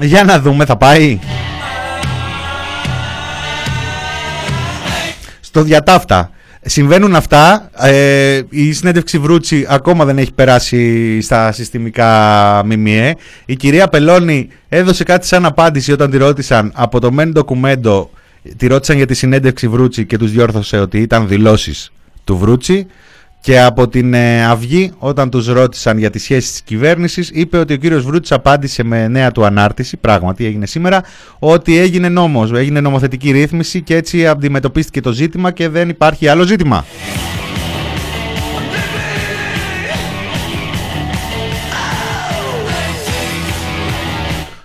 Για να δούμε, θα πάει. Στο διατάφτα. Συμβαίνουν αυτά. Ε, η συνέντευξη Βρούτσι ακόμα δεν έχει περάσει στα συστημικά ΜΜΕ. Η κυρία Πελώνη έδωσε κάτι σαν απάντηση όταν τη ρώτησαν από το μεν ντοκουμέντο. Τη ρώτησαν για τη συνέντευξη Βρούτσι και τους διόρθωσε ότι ήταν δηλώσεις του Βρούτσι. Και από την ε, Αυγή, όταν τους ρώτησαν για τις σχέσεις της κυβέρνησης, είπε ότι ο κύριος Βρούτσης απάντησε με νέα του ανάρτηση, πράγματι έγινε σήμερα, ότι έγινε νόμος, έγινε νομοθετική ρύθμιση και έτσι αντιμετωπίστηκε το ζήτημα και δεν υπάρχει άλλο ζήτημα.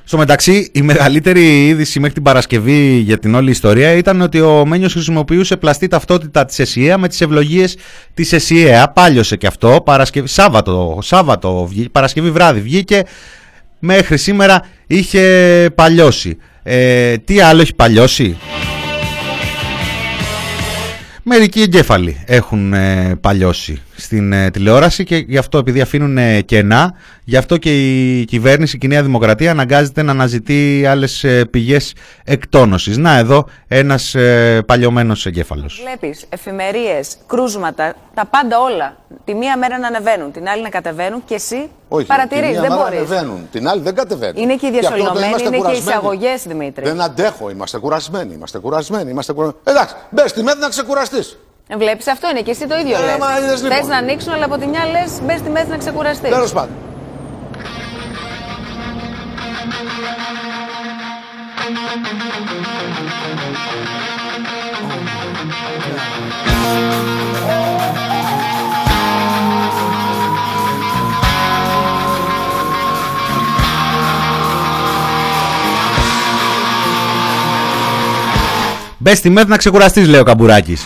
Στο μεταξύ, η μεγαλύτερη είδηση μέχρι την Παρασκευή για την όλη ιστορία ήταν ότι ο Μένιος χρησιμοποιούσε πλαστή ταυτότητα της ΕΣΥΑ με τις ευλογίες της ΕΣΥΑ. Πάλιωσε και αυτό, Παρασκευή, Σάββατο, Σάββατο, Παρασκευή βράδυ βγήκε, μέχρι σήμερα είχε παλιώσει. Ε, τι άλλο έχει παλιώσει? Μερικοί εγκέφαλοι έχουν ε, παλιώσει στην ε, τηλεόραση και γι' αυτό, επειδή αφήνουν ε, κενά, γι' αυτό και η κυβέρνηση, η Νέα Δημοκρατία αναγκάζεται να αναζητεί άλλες ε, πηγές εκτόνωσης. Να εδώ ένας ε, παλιωμένος εγκέφαλος. Βλέπεις εφημερίες, κρούσματα, τα πάντα όλα. Τη μία μέρα να ανεβαίνουν, την άλλη να κατεβαίνουν και εσύ όχι, παρατηρείς, την μία δεν μπορείς. Ανεβαίνουν, την άλλη δεν κατεβαίνουν. Είναι και οι διασωληνωμένοι, είναι κουρασμένοι. Και οι εισαγωγές, Δημήτρη. Δεν αντέχω, είμαστε κουρασμένοι, είμαστε κουρασμένοι, είμαστε κουρασμένοι. Εντάξει, μπες στη μέθη να ξεκουραστείς. Βλέπεις, αυτό είναι και εσύ το ίδιο ε, λες. Θες λοιπόν να ανοίξουν, αλλά από τη μια λες μπες στη μέθη να ξεκουραστείς. Τέλος πάντων. Μπες στη μέθη να ξεκουραστείς, λέει ο Καμπουράκης.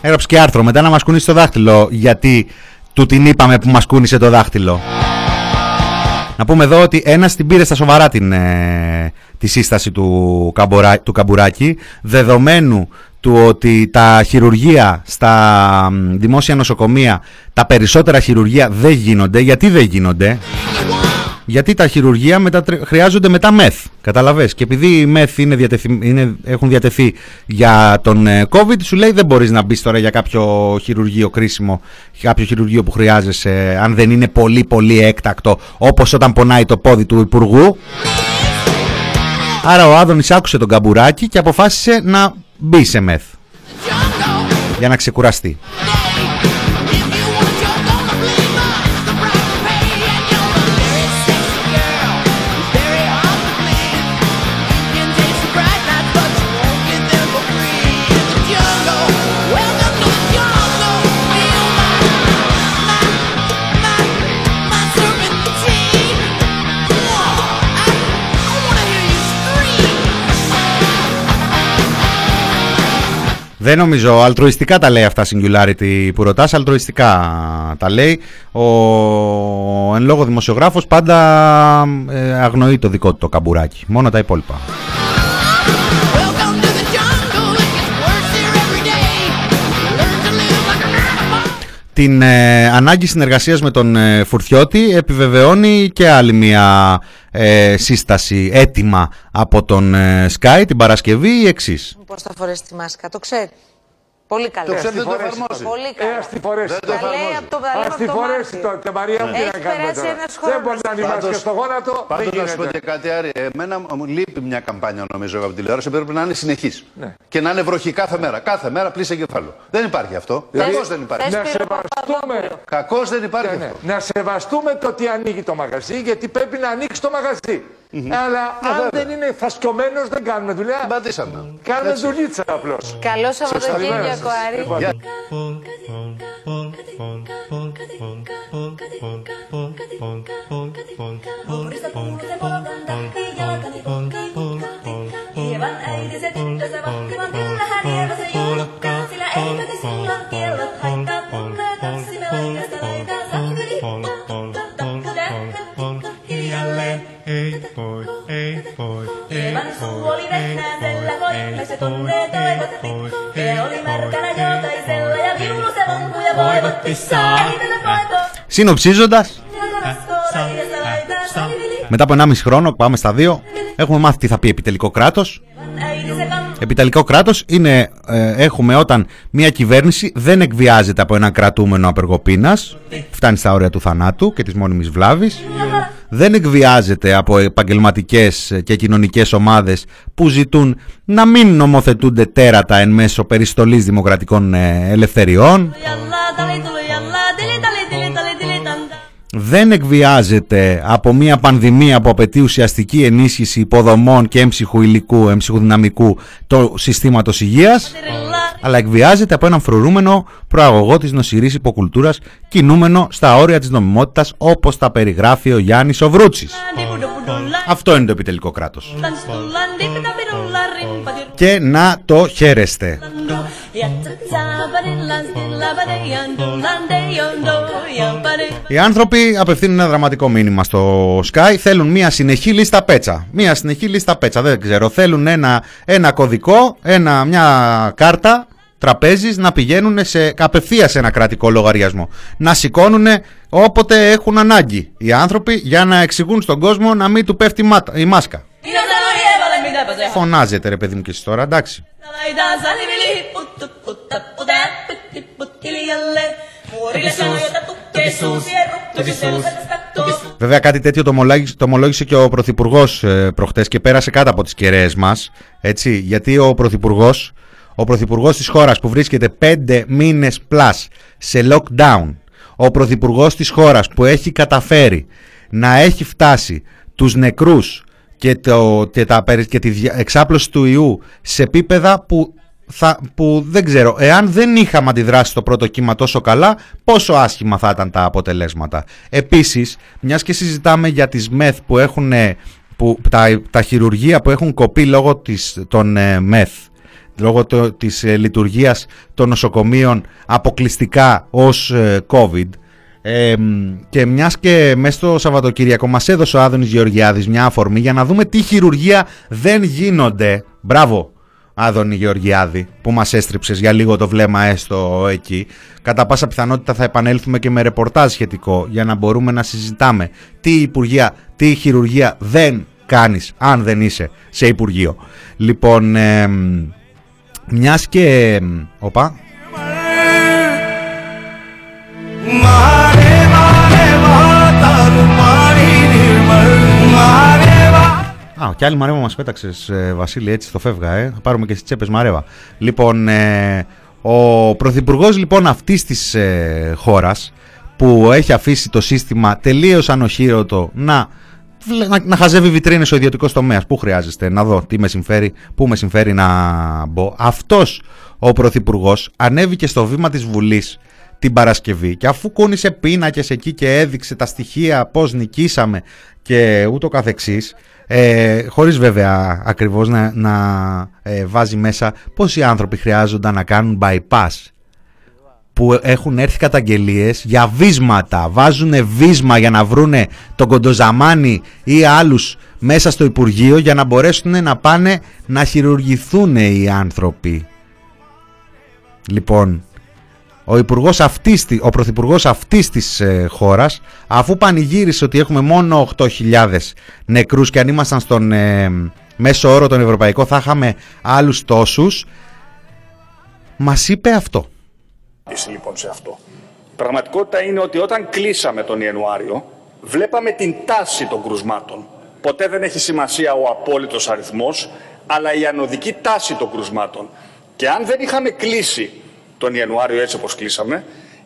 Έγραψε και άρθρο μετά να μας κουνήσει το δάχτυλο, γιατί του την είπαμε που μας κούνησε το δάχτυλο. Να πούμε εδώ ότι ένας την πήρε στα σοβαρά την, ε, τη σύσταση του, καμπορά, του Καμπουράκη, δεδομένου του ότι τα χειρουργεία στα δημόσια νοσοκομεία, τα περισσότερα χειρουργεία δεν γίνονται. Γιατί δεν γίνονται? Γιατί τα χειρουργεία μετατρε... χρειάζονται μετά μεθ, καταλαβες. Και επειδή οι μεθ είναι διατεθει... είναι... έχουν διατεθεί για τον COVID, σου λέει δεν μπορείς να μπεις τώρα για κάποιο χειρουργείο κρίσιμο, κάποιο χειρουργείο που χρειάζεσαι, αν δεν είναι πολύ πολύ έκτακτο, όπως όταν πονάει το πόδι του Υπουργού. Άρα ο Άδωνης άκουσε τον Καμπουράκι και αποφάσισε να μπει σε μεθ για να ξεκουραστεί. Δεν νομίζω, αλτρουιστικά τα λέει αυτά singularity που ρωτάς, αλτρουιστικά τα λέει. Ο εν λόγω δημοσιογράφος πάντα ε, αγνοεί το δικό του το καμπουράκι, μόνο τα υπόλοιπα. Την ε, ανάγκη συνεργασίας με τον ε, Φουρθιώτη επιβεβαιώνει και άλλη μια ε, σύσταση, αίτημα από τον ε, Sky την Παρασκευή, η εξής. Πώς θα φορέσει τη μάσκα, το ξέρει. Πολύ καλά. Το ξέρει, δεν το εφαρμόζει. Ε, ας τη φορέσει. Δεν το εφαρμόζει. Ας τη φορέσει τότε, Μαρία μου, τι να κάνουμε τώρα. Δεν μπορεί να ανήμαστε και στο γόνατο. Πάντως να σου πω και κάτι, Άρη. Εμένα μου λείπει μια καμπάνια, νομίζω, από την τηλεόραση. Πρέπει να είναι συνεχής. Ναι. Και να είναι βροχή κάθε μέρα. Κάθε μέρα πλύση εγκεφάλου. Δεν υπάρχει αυτό. Κακώς δεν υπάρχει. Να σεβαστούμε. Κακώς δεν υπάρχει αυτό. Να σεβαστούμε το ότι ανοίγει το μαγαζί, γιατί πρέπει να ανοίξει το μαγαζί. Mm-hmm. Αλλά ναι, αν βέβαια. δεν είναι φασκιωμένος δεν κάνουμε δουλειά. Μπαντήσαμε. Κάνουμε δουλίτσα απλώς. Καλό Σαββατοκύριακο, Άρη. Hey boy, hey boy, hey boy, hey boy. Συνοψίζοντας, μετά από ενάμιση χρόνο, πάμε στα δύο, έχουμε μάθει τι θα πει επιτελικό κράτος. Επιτελικό κράτος είναι, ε, έχουμε όταν μια κυβέρνηση δεν εκβιάζεται από έναν κρατούμενο απεργοπίνας, φτάνει στα όρια του θανάτου και της μόνιμης βλάβης, δεν εκβιάζεται από επαγγελματικές και κοινωνικές ομάδες που ζητούν να μην νομοθετούνται τέρατα εν μέσω περιστολής δημοκρατικών ελευθεριών, δεν εκβιάζεται από μια πανδημία που απαιτεί ουσιαστική ενίσχυση υποδομών και έμψυχου υλικού, έμψυχου δυναμικού του συστήματος υγείας, αλλά εκβιάζεται από έναν φρουρούμενο προαγωγό της νοσηρής υποκουλτούρας, κινούμενο στα όρια της νομιμότητας, όπως τα περιγράφει ο Γιάννης ο Βρούτσης. Αυτό είναι το επιτελικό κράτος. Και να το χαίρεστε. Οι άνθρωποι απευθύνουν ένα δραματικό μήνυμα στο Sky. Θέλουν μια συνεχή λίστα πέτσα. Μια συνεχή λίστα πέτσα. Δεν ξέρω. Θέλουν ένα, ένα κωδικό, ένα, μια κάρτα τραπέζης να πηγαίνουν απευθείας σε ένα κρατικό λογαριασμό. Να σηκώνουν όποτε έχουν ανάγκη οι άνθρωποι για να εξηγούν στον κόσμο να μην του πέφτει η μάσκα. Φωνάζετε ρε παιδί μου και εσείς τώρα, εντάξει. Βέβαια κάτι τέτοιο το ομολόγησε, το ομολόγησε και ο Πρωθυπουργός προχτές και πέρασε κάτω από τις κεραίες μας, έτσι, γιατί ο Πρωθυπουργός, ο Πρωθυπουργός της χώρας που βρίσκεται πέντε μήνες πλάς σε lockdown, ο Πρωθυπουργός της χώρας που έχει καταφέρει να έχει φτάσει τους νεκρούς και, το, και, τα, και τη εξάπλωση του ιού σε επίπεδα που, θα, που δεν ξέρω, εάν δεν είχαμε αντιδράσει το πρώτο κύμα τόσο καλά, πόσο άσχημα θα ήταν τα αποτελέσματα. Επίσης, μιας και συζητάμε για τις μεθ που έχουν, που, τα, τα χειρουργεία που έχουν κοπεί λόγω της, των ε, μεθ, λόγω το, της ε, λειτουργίας των νοσοκομείων αποκλειστικά ως ε, COVID, Ε, και μιας και μέσα στο Σαββατοκύριακο μας έδωσε ο Άδωνης Γεωργιάδης μια αφορμή για να δούμε τι χειρουργεία δεν γίνονται. Μπράβο Άδωνη Γεωργιάδη που μας έστριψες για λίγο το βλέμμα έστω εκεί. Κατά πάσα πιθανότητα θα επανέλθουμε και με ρεπορτάζ σχετικό για να μπορούμε να συζητάμε τι υπουργεία, τι χειρουργεία δεν κάνεις αν δεν είσαι σε υπουργείο. Λοιπόν, ε, μιας και οπα Α, και άλλη μαρέβα μας πέταξες, Βασίλη, έτσι το φεύγα, ε. Θα πάρουμε και στις τσέπες μαρέβα. Λοιπόν, ε, ο πρωθυπουργός λοιπόν αυτής της ε, χώρας που έχει αφήσει το σύστημα τελείως ανοχήρωτο να, να, να χαζεύει βιτρίνες ο ιδιωτικός τομέας. Πού χρειάζεστε, να δω τι με συμφέρει, πού με συμφέρει να μπω. Αυτός ο πρωθυπουργός ανέβηκε στο βήμα της Βουλής την Παρασκευή και αφού κούνησε πίνακες εκεί και έδειξε τα στοιχεία πώς νικήσαμε και ούτω καθεξής, Ε, χωρίς βέβαια ακριβώς να, να ε, βάζει μέσα πόσοι άνθρωποι χρειάζονταν να κάνουν bypass, που έχουν έρθει καταγγελίες για βίσματα, βάζουν βίσμα για να βρούνε τον Κοντοζαμάνη ή άλλους μέσα στο Υπουργείο για να μπορέσουν να πάνε να χειρουργηθούν οι άνθρωποι. Λοιπόν, ο, υπουργός αυτής, ο πρωθυπουργός αυτής της ε, χώρας, αφού πανηγύρισε ότι έχουμε μόνο οκτώ χιλιάδες νεκρούς και αν ήμασταν στον ε, μέσο όρο τον ευρωπαϊκό θα είχαμε άλλους τόσους, μας είπε αυτό. Είσαι λοιπόν σε αυτό. Πραγματικότητα είναι ότι όταν κλείσαμε τον Ιανουάριο, βλέπαμε την τάση των κρουσμάτων. Ποτέ δεν έχει σημασία ο απόλυτος αριθμός, αλλά η ανωδική τάση των κρουσμάτων. Και αν δεν είχαμε κλείσει τον Ιανουάριο έτσι όπως κλείσαμε,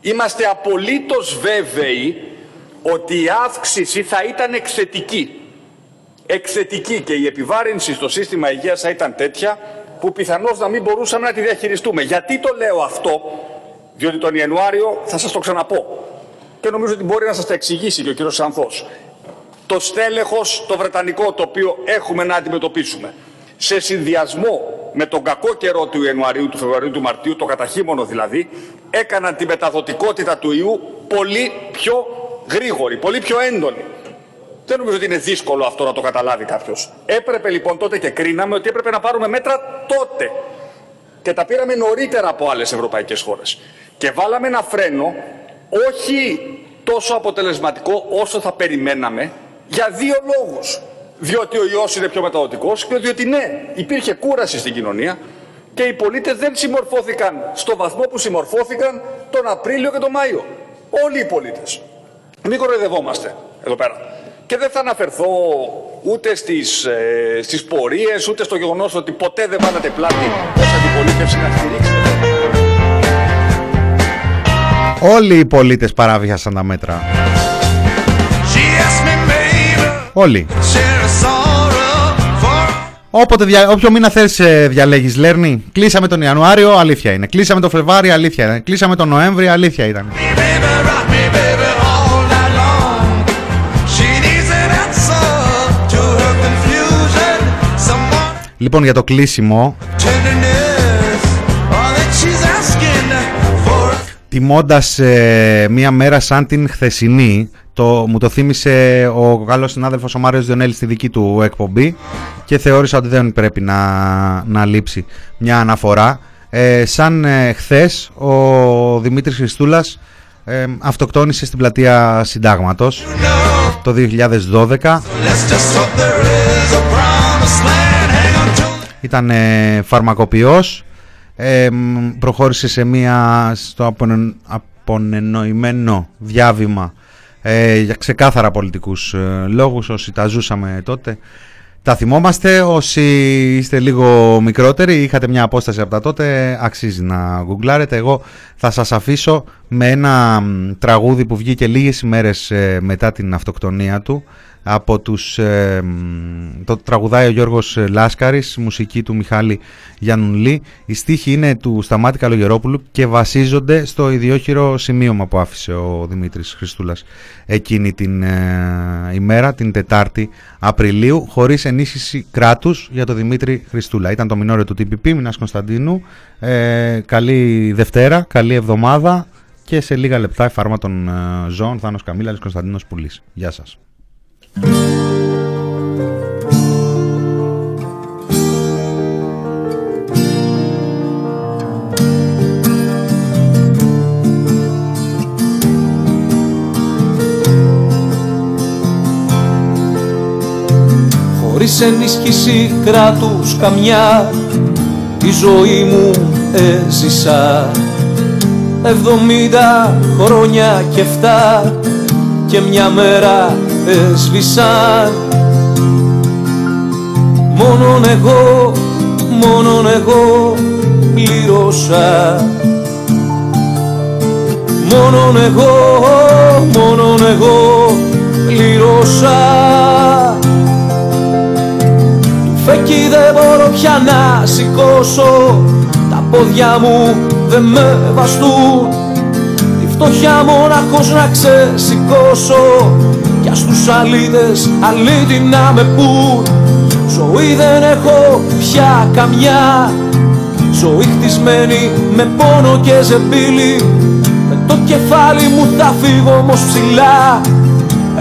είμαστε απολύτως βέβαιοι ότι η αύξηση θα ήταν εξαιτική. Εξαιτική, και η επιβάρυνση στο σύστημα υγείας θα ήταν τέτοια που πιθανώς να μην μπορούσαμε να τη διαχειριστούμε. Γιατί το λέω αυτό? Διότι τον Ιανουάριο θα σας το ξαναπώ και νομίζω ότι μπορεί να σας τα εξηγήσει και ο κύριος Σανθός. Το στέλεχος το βρετανικό το οποίο έχουμε να αντιμετωπίσουμε σε συνδυασμό με τον κακό καιρό του Ιανουαρίου, του Φεβρουαρίου, του Μαρτίου, το καταχείμωνο δηλαδή, έκαναν τη μεταδοτικότητα του ιού πολύ πιο γρήγορη, πολύ πιο έντονη. Δεν νομίζω ότι είναι δύσκολο αυτό να το καταλάβει κάποιος. Έπρεπε λοιπόν τότε, και κρίναμε ότι έπρεπε να πάρουμε μέτρα τότε. Και τα πήραμε νωρίτερα από άλλες ευρωπαϊκές χώρες. Και βάλαμε ένα φρένο, όχι τόσο αποτελεσματικό όσο θα περιμέναμε, για δύο λόγους. Διότι ο ιός είναι πιο μεταδοτικός και διότι ναι, υπήρχε κούραση στην κοινωνία και οι πολίτες δεν συμμορφώθηκαν στο βαθμό που συμμορφώθηκαν τον Απρίλιο και τον Μάιο. Όλοι οι πολίτες. Μην κοροϊδευόμαστε εδώ πέρα. Και δεν θα αναφερθώ ούτε στις, ε, στις πορείες, ούτε στο γεγονός ότι ποτέ δεν βάλατε πλάτη ως αντιπολίτευση να στηρίξετε. Όλοι οι πολίτες παράβιασαν τα μέτρα. Όλοι. Όποτε, όποιο μήνα θες διαλέγεις, Λέρνη. Κλείσαμε τον Ιανουάριο, αλήθεια είναι. Κλείσαμε τον Φλεβάριο, αλήθεια είναι. Κλείσαμε τον Νοέμβριο, αλήθεια ήταν. Λοιπόν, για το κλείσιμο, τιμώντας ε, μία μέρα σαν την χθεσινή, το, μου το θύμισε ο καλός συνάδελφος ο Μάριος Διονέλης στη δική του εκπομπή και θεώρησα ότι δεν πρέπει να, να λείψει μια αναφορά. Ε, σαν ε, χθες ο Δημήτρης Χριστούλας ε, αυτοκτόνησε στην πλατεία Συντάγματος το δύο χιλιάδες δώδεκα. Ήταν ε, φαρμακοποιός, ε, προχώρησε σε μία, στο απονενοημένο διάβημα ε, για ξεκάθαρα πολιτικούς ε, λόγους. Όσοι τα ζούσαμε τότε τα θυμόμαστε, όσοι είστε λίγο μικρότεροι είχατε μια απόσταση από τα τότε, αξίζει να γκουγκλάρετε. Εγώ θα σας αφήσω με ένα τραγούδι που βγήκε λίγες ημέρες ε, μετά την αυτοκτονία του. Από τους, ε, το τραγουδάει ο Γιώργος Λάσκαρης, μουσική του Μιχάλη Γιαννουλή. Η στίχη είναι του Σταμάτη Καλογερόπουλου και βασίζονται στο ιδιόχειρο σημείωμα που άφησε ο Δημήτρης Χριστούλας εκείνη την ε, ημέρα, την τετάρτη Απριλίου, χωρίς ενίσχυση κράτους για τον Δημήτρη Χριστούλα. Ήταν το μινόριο του τι πι πι, Μινάς Κωνσταντίνου. ε, Καλή Δευτέρα, καλή εβδομάδα και σε λίγα λεπτά η φάρμα των ε, ζώων. Θάνος Καμίλαλης, Κωνσταντίνος Πουλής. Γεια σας. Χωρίς ενίσχυση κράτους καμιά τη ζωή μου έζησα εβδομήντα χρόνια και φτά και μια μέρα έσβησαν. Μόνον εγώ, μόνον εγώ πλήρωσα. Μόνον εγώ, μόνον εγώ πλήρωσα. Του φεκί δεν μπορώ πια να σηκώσω, τα πόδια μου δεν με βαστούν, τη φτωχιά μοναχός να ξεσηκώσω. Για στους αλήτες αλήτη να με πουν, ζωή δεν έχω πια καμιά. Ζωή χτισμένη με πόνο και ζεπίλη, με το κεφάλι μου θα φύγω όμως ψηλά.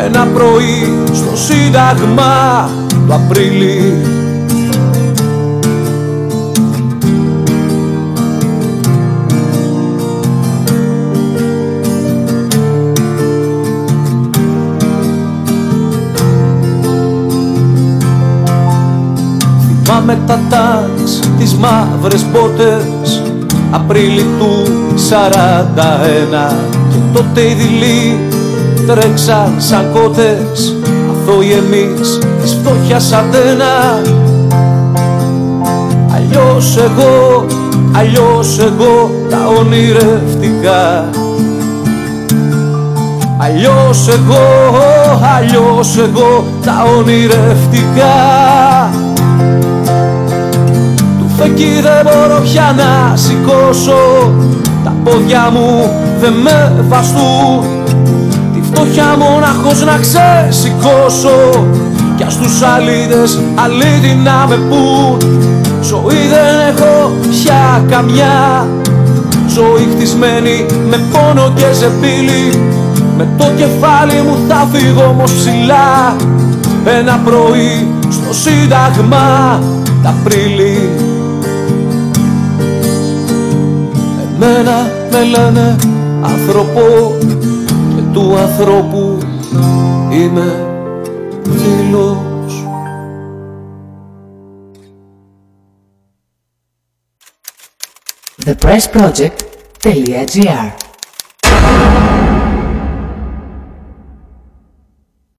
Ένα πρωί στο Σύνταγμα του Απρίλη. Με τα τάξ, τις μαύρες πότες, Απρίλη του σαράντα ένα. Και τότε οι δειλοί τρέξαν σαν κότες, αθώοι εμείς της φτώχειας αντένα. Αλλιώς εγώ, αλλιώς εγώ τα ονειρευτικά. Αλλιώς εγώ, αλλιώς εγώ τα ονειρευτικά. Εκεί δεν μπορώ πια να σηκώσω, τα πόδια μου δεν με βαστούν. Τη φτώχεια μοναχός να ξεσηκώσω, κι ας τους αλήτες αλήτη να με πουν. Ζωή δεν έχω πια καμιά, ζωή χτισμένη με πόνο και ζεπίλη. Με το κεφάλι μου θα φύγω όμως ψηλά. Ένα πρωί στο Σύνταγμα τ' Απρίλη. Εμένα με λένε άνθρωπο και του ανθρώπου είμαι φίλος. the press project τελεία τζι άρ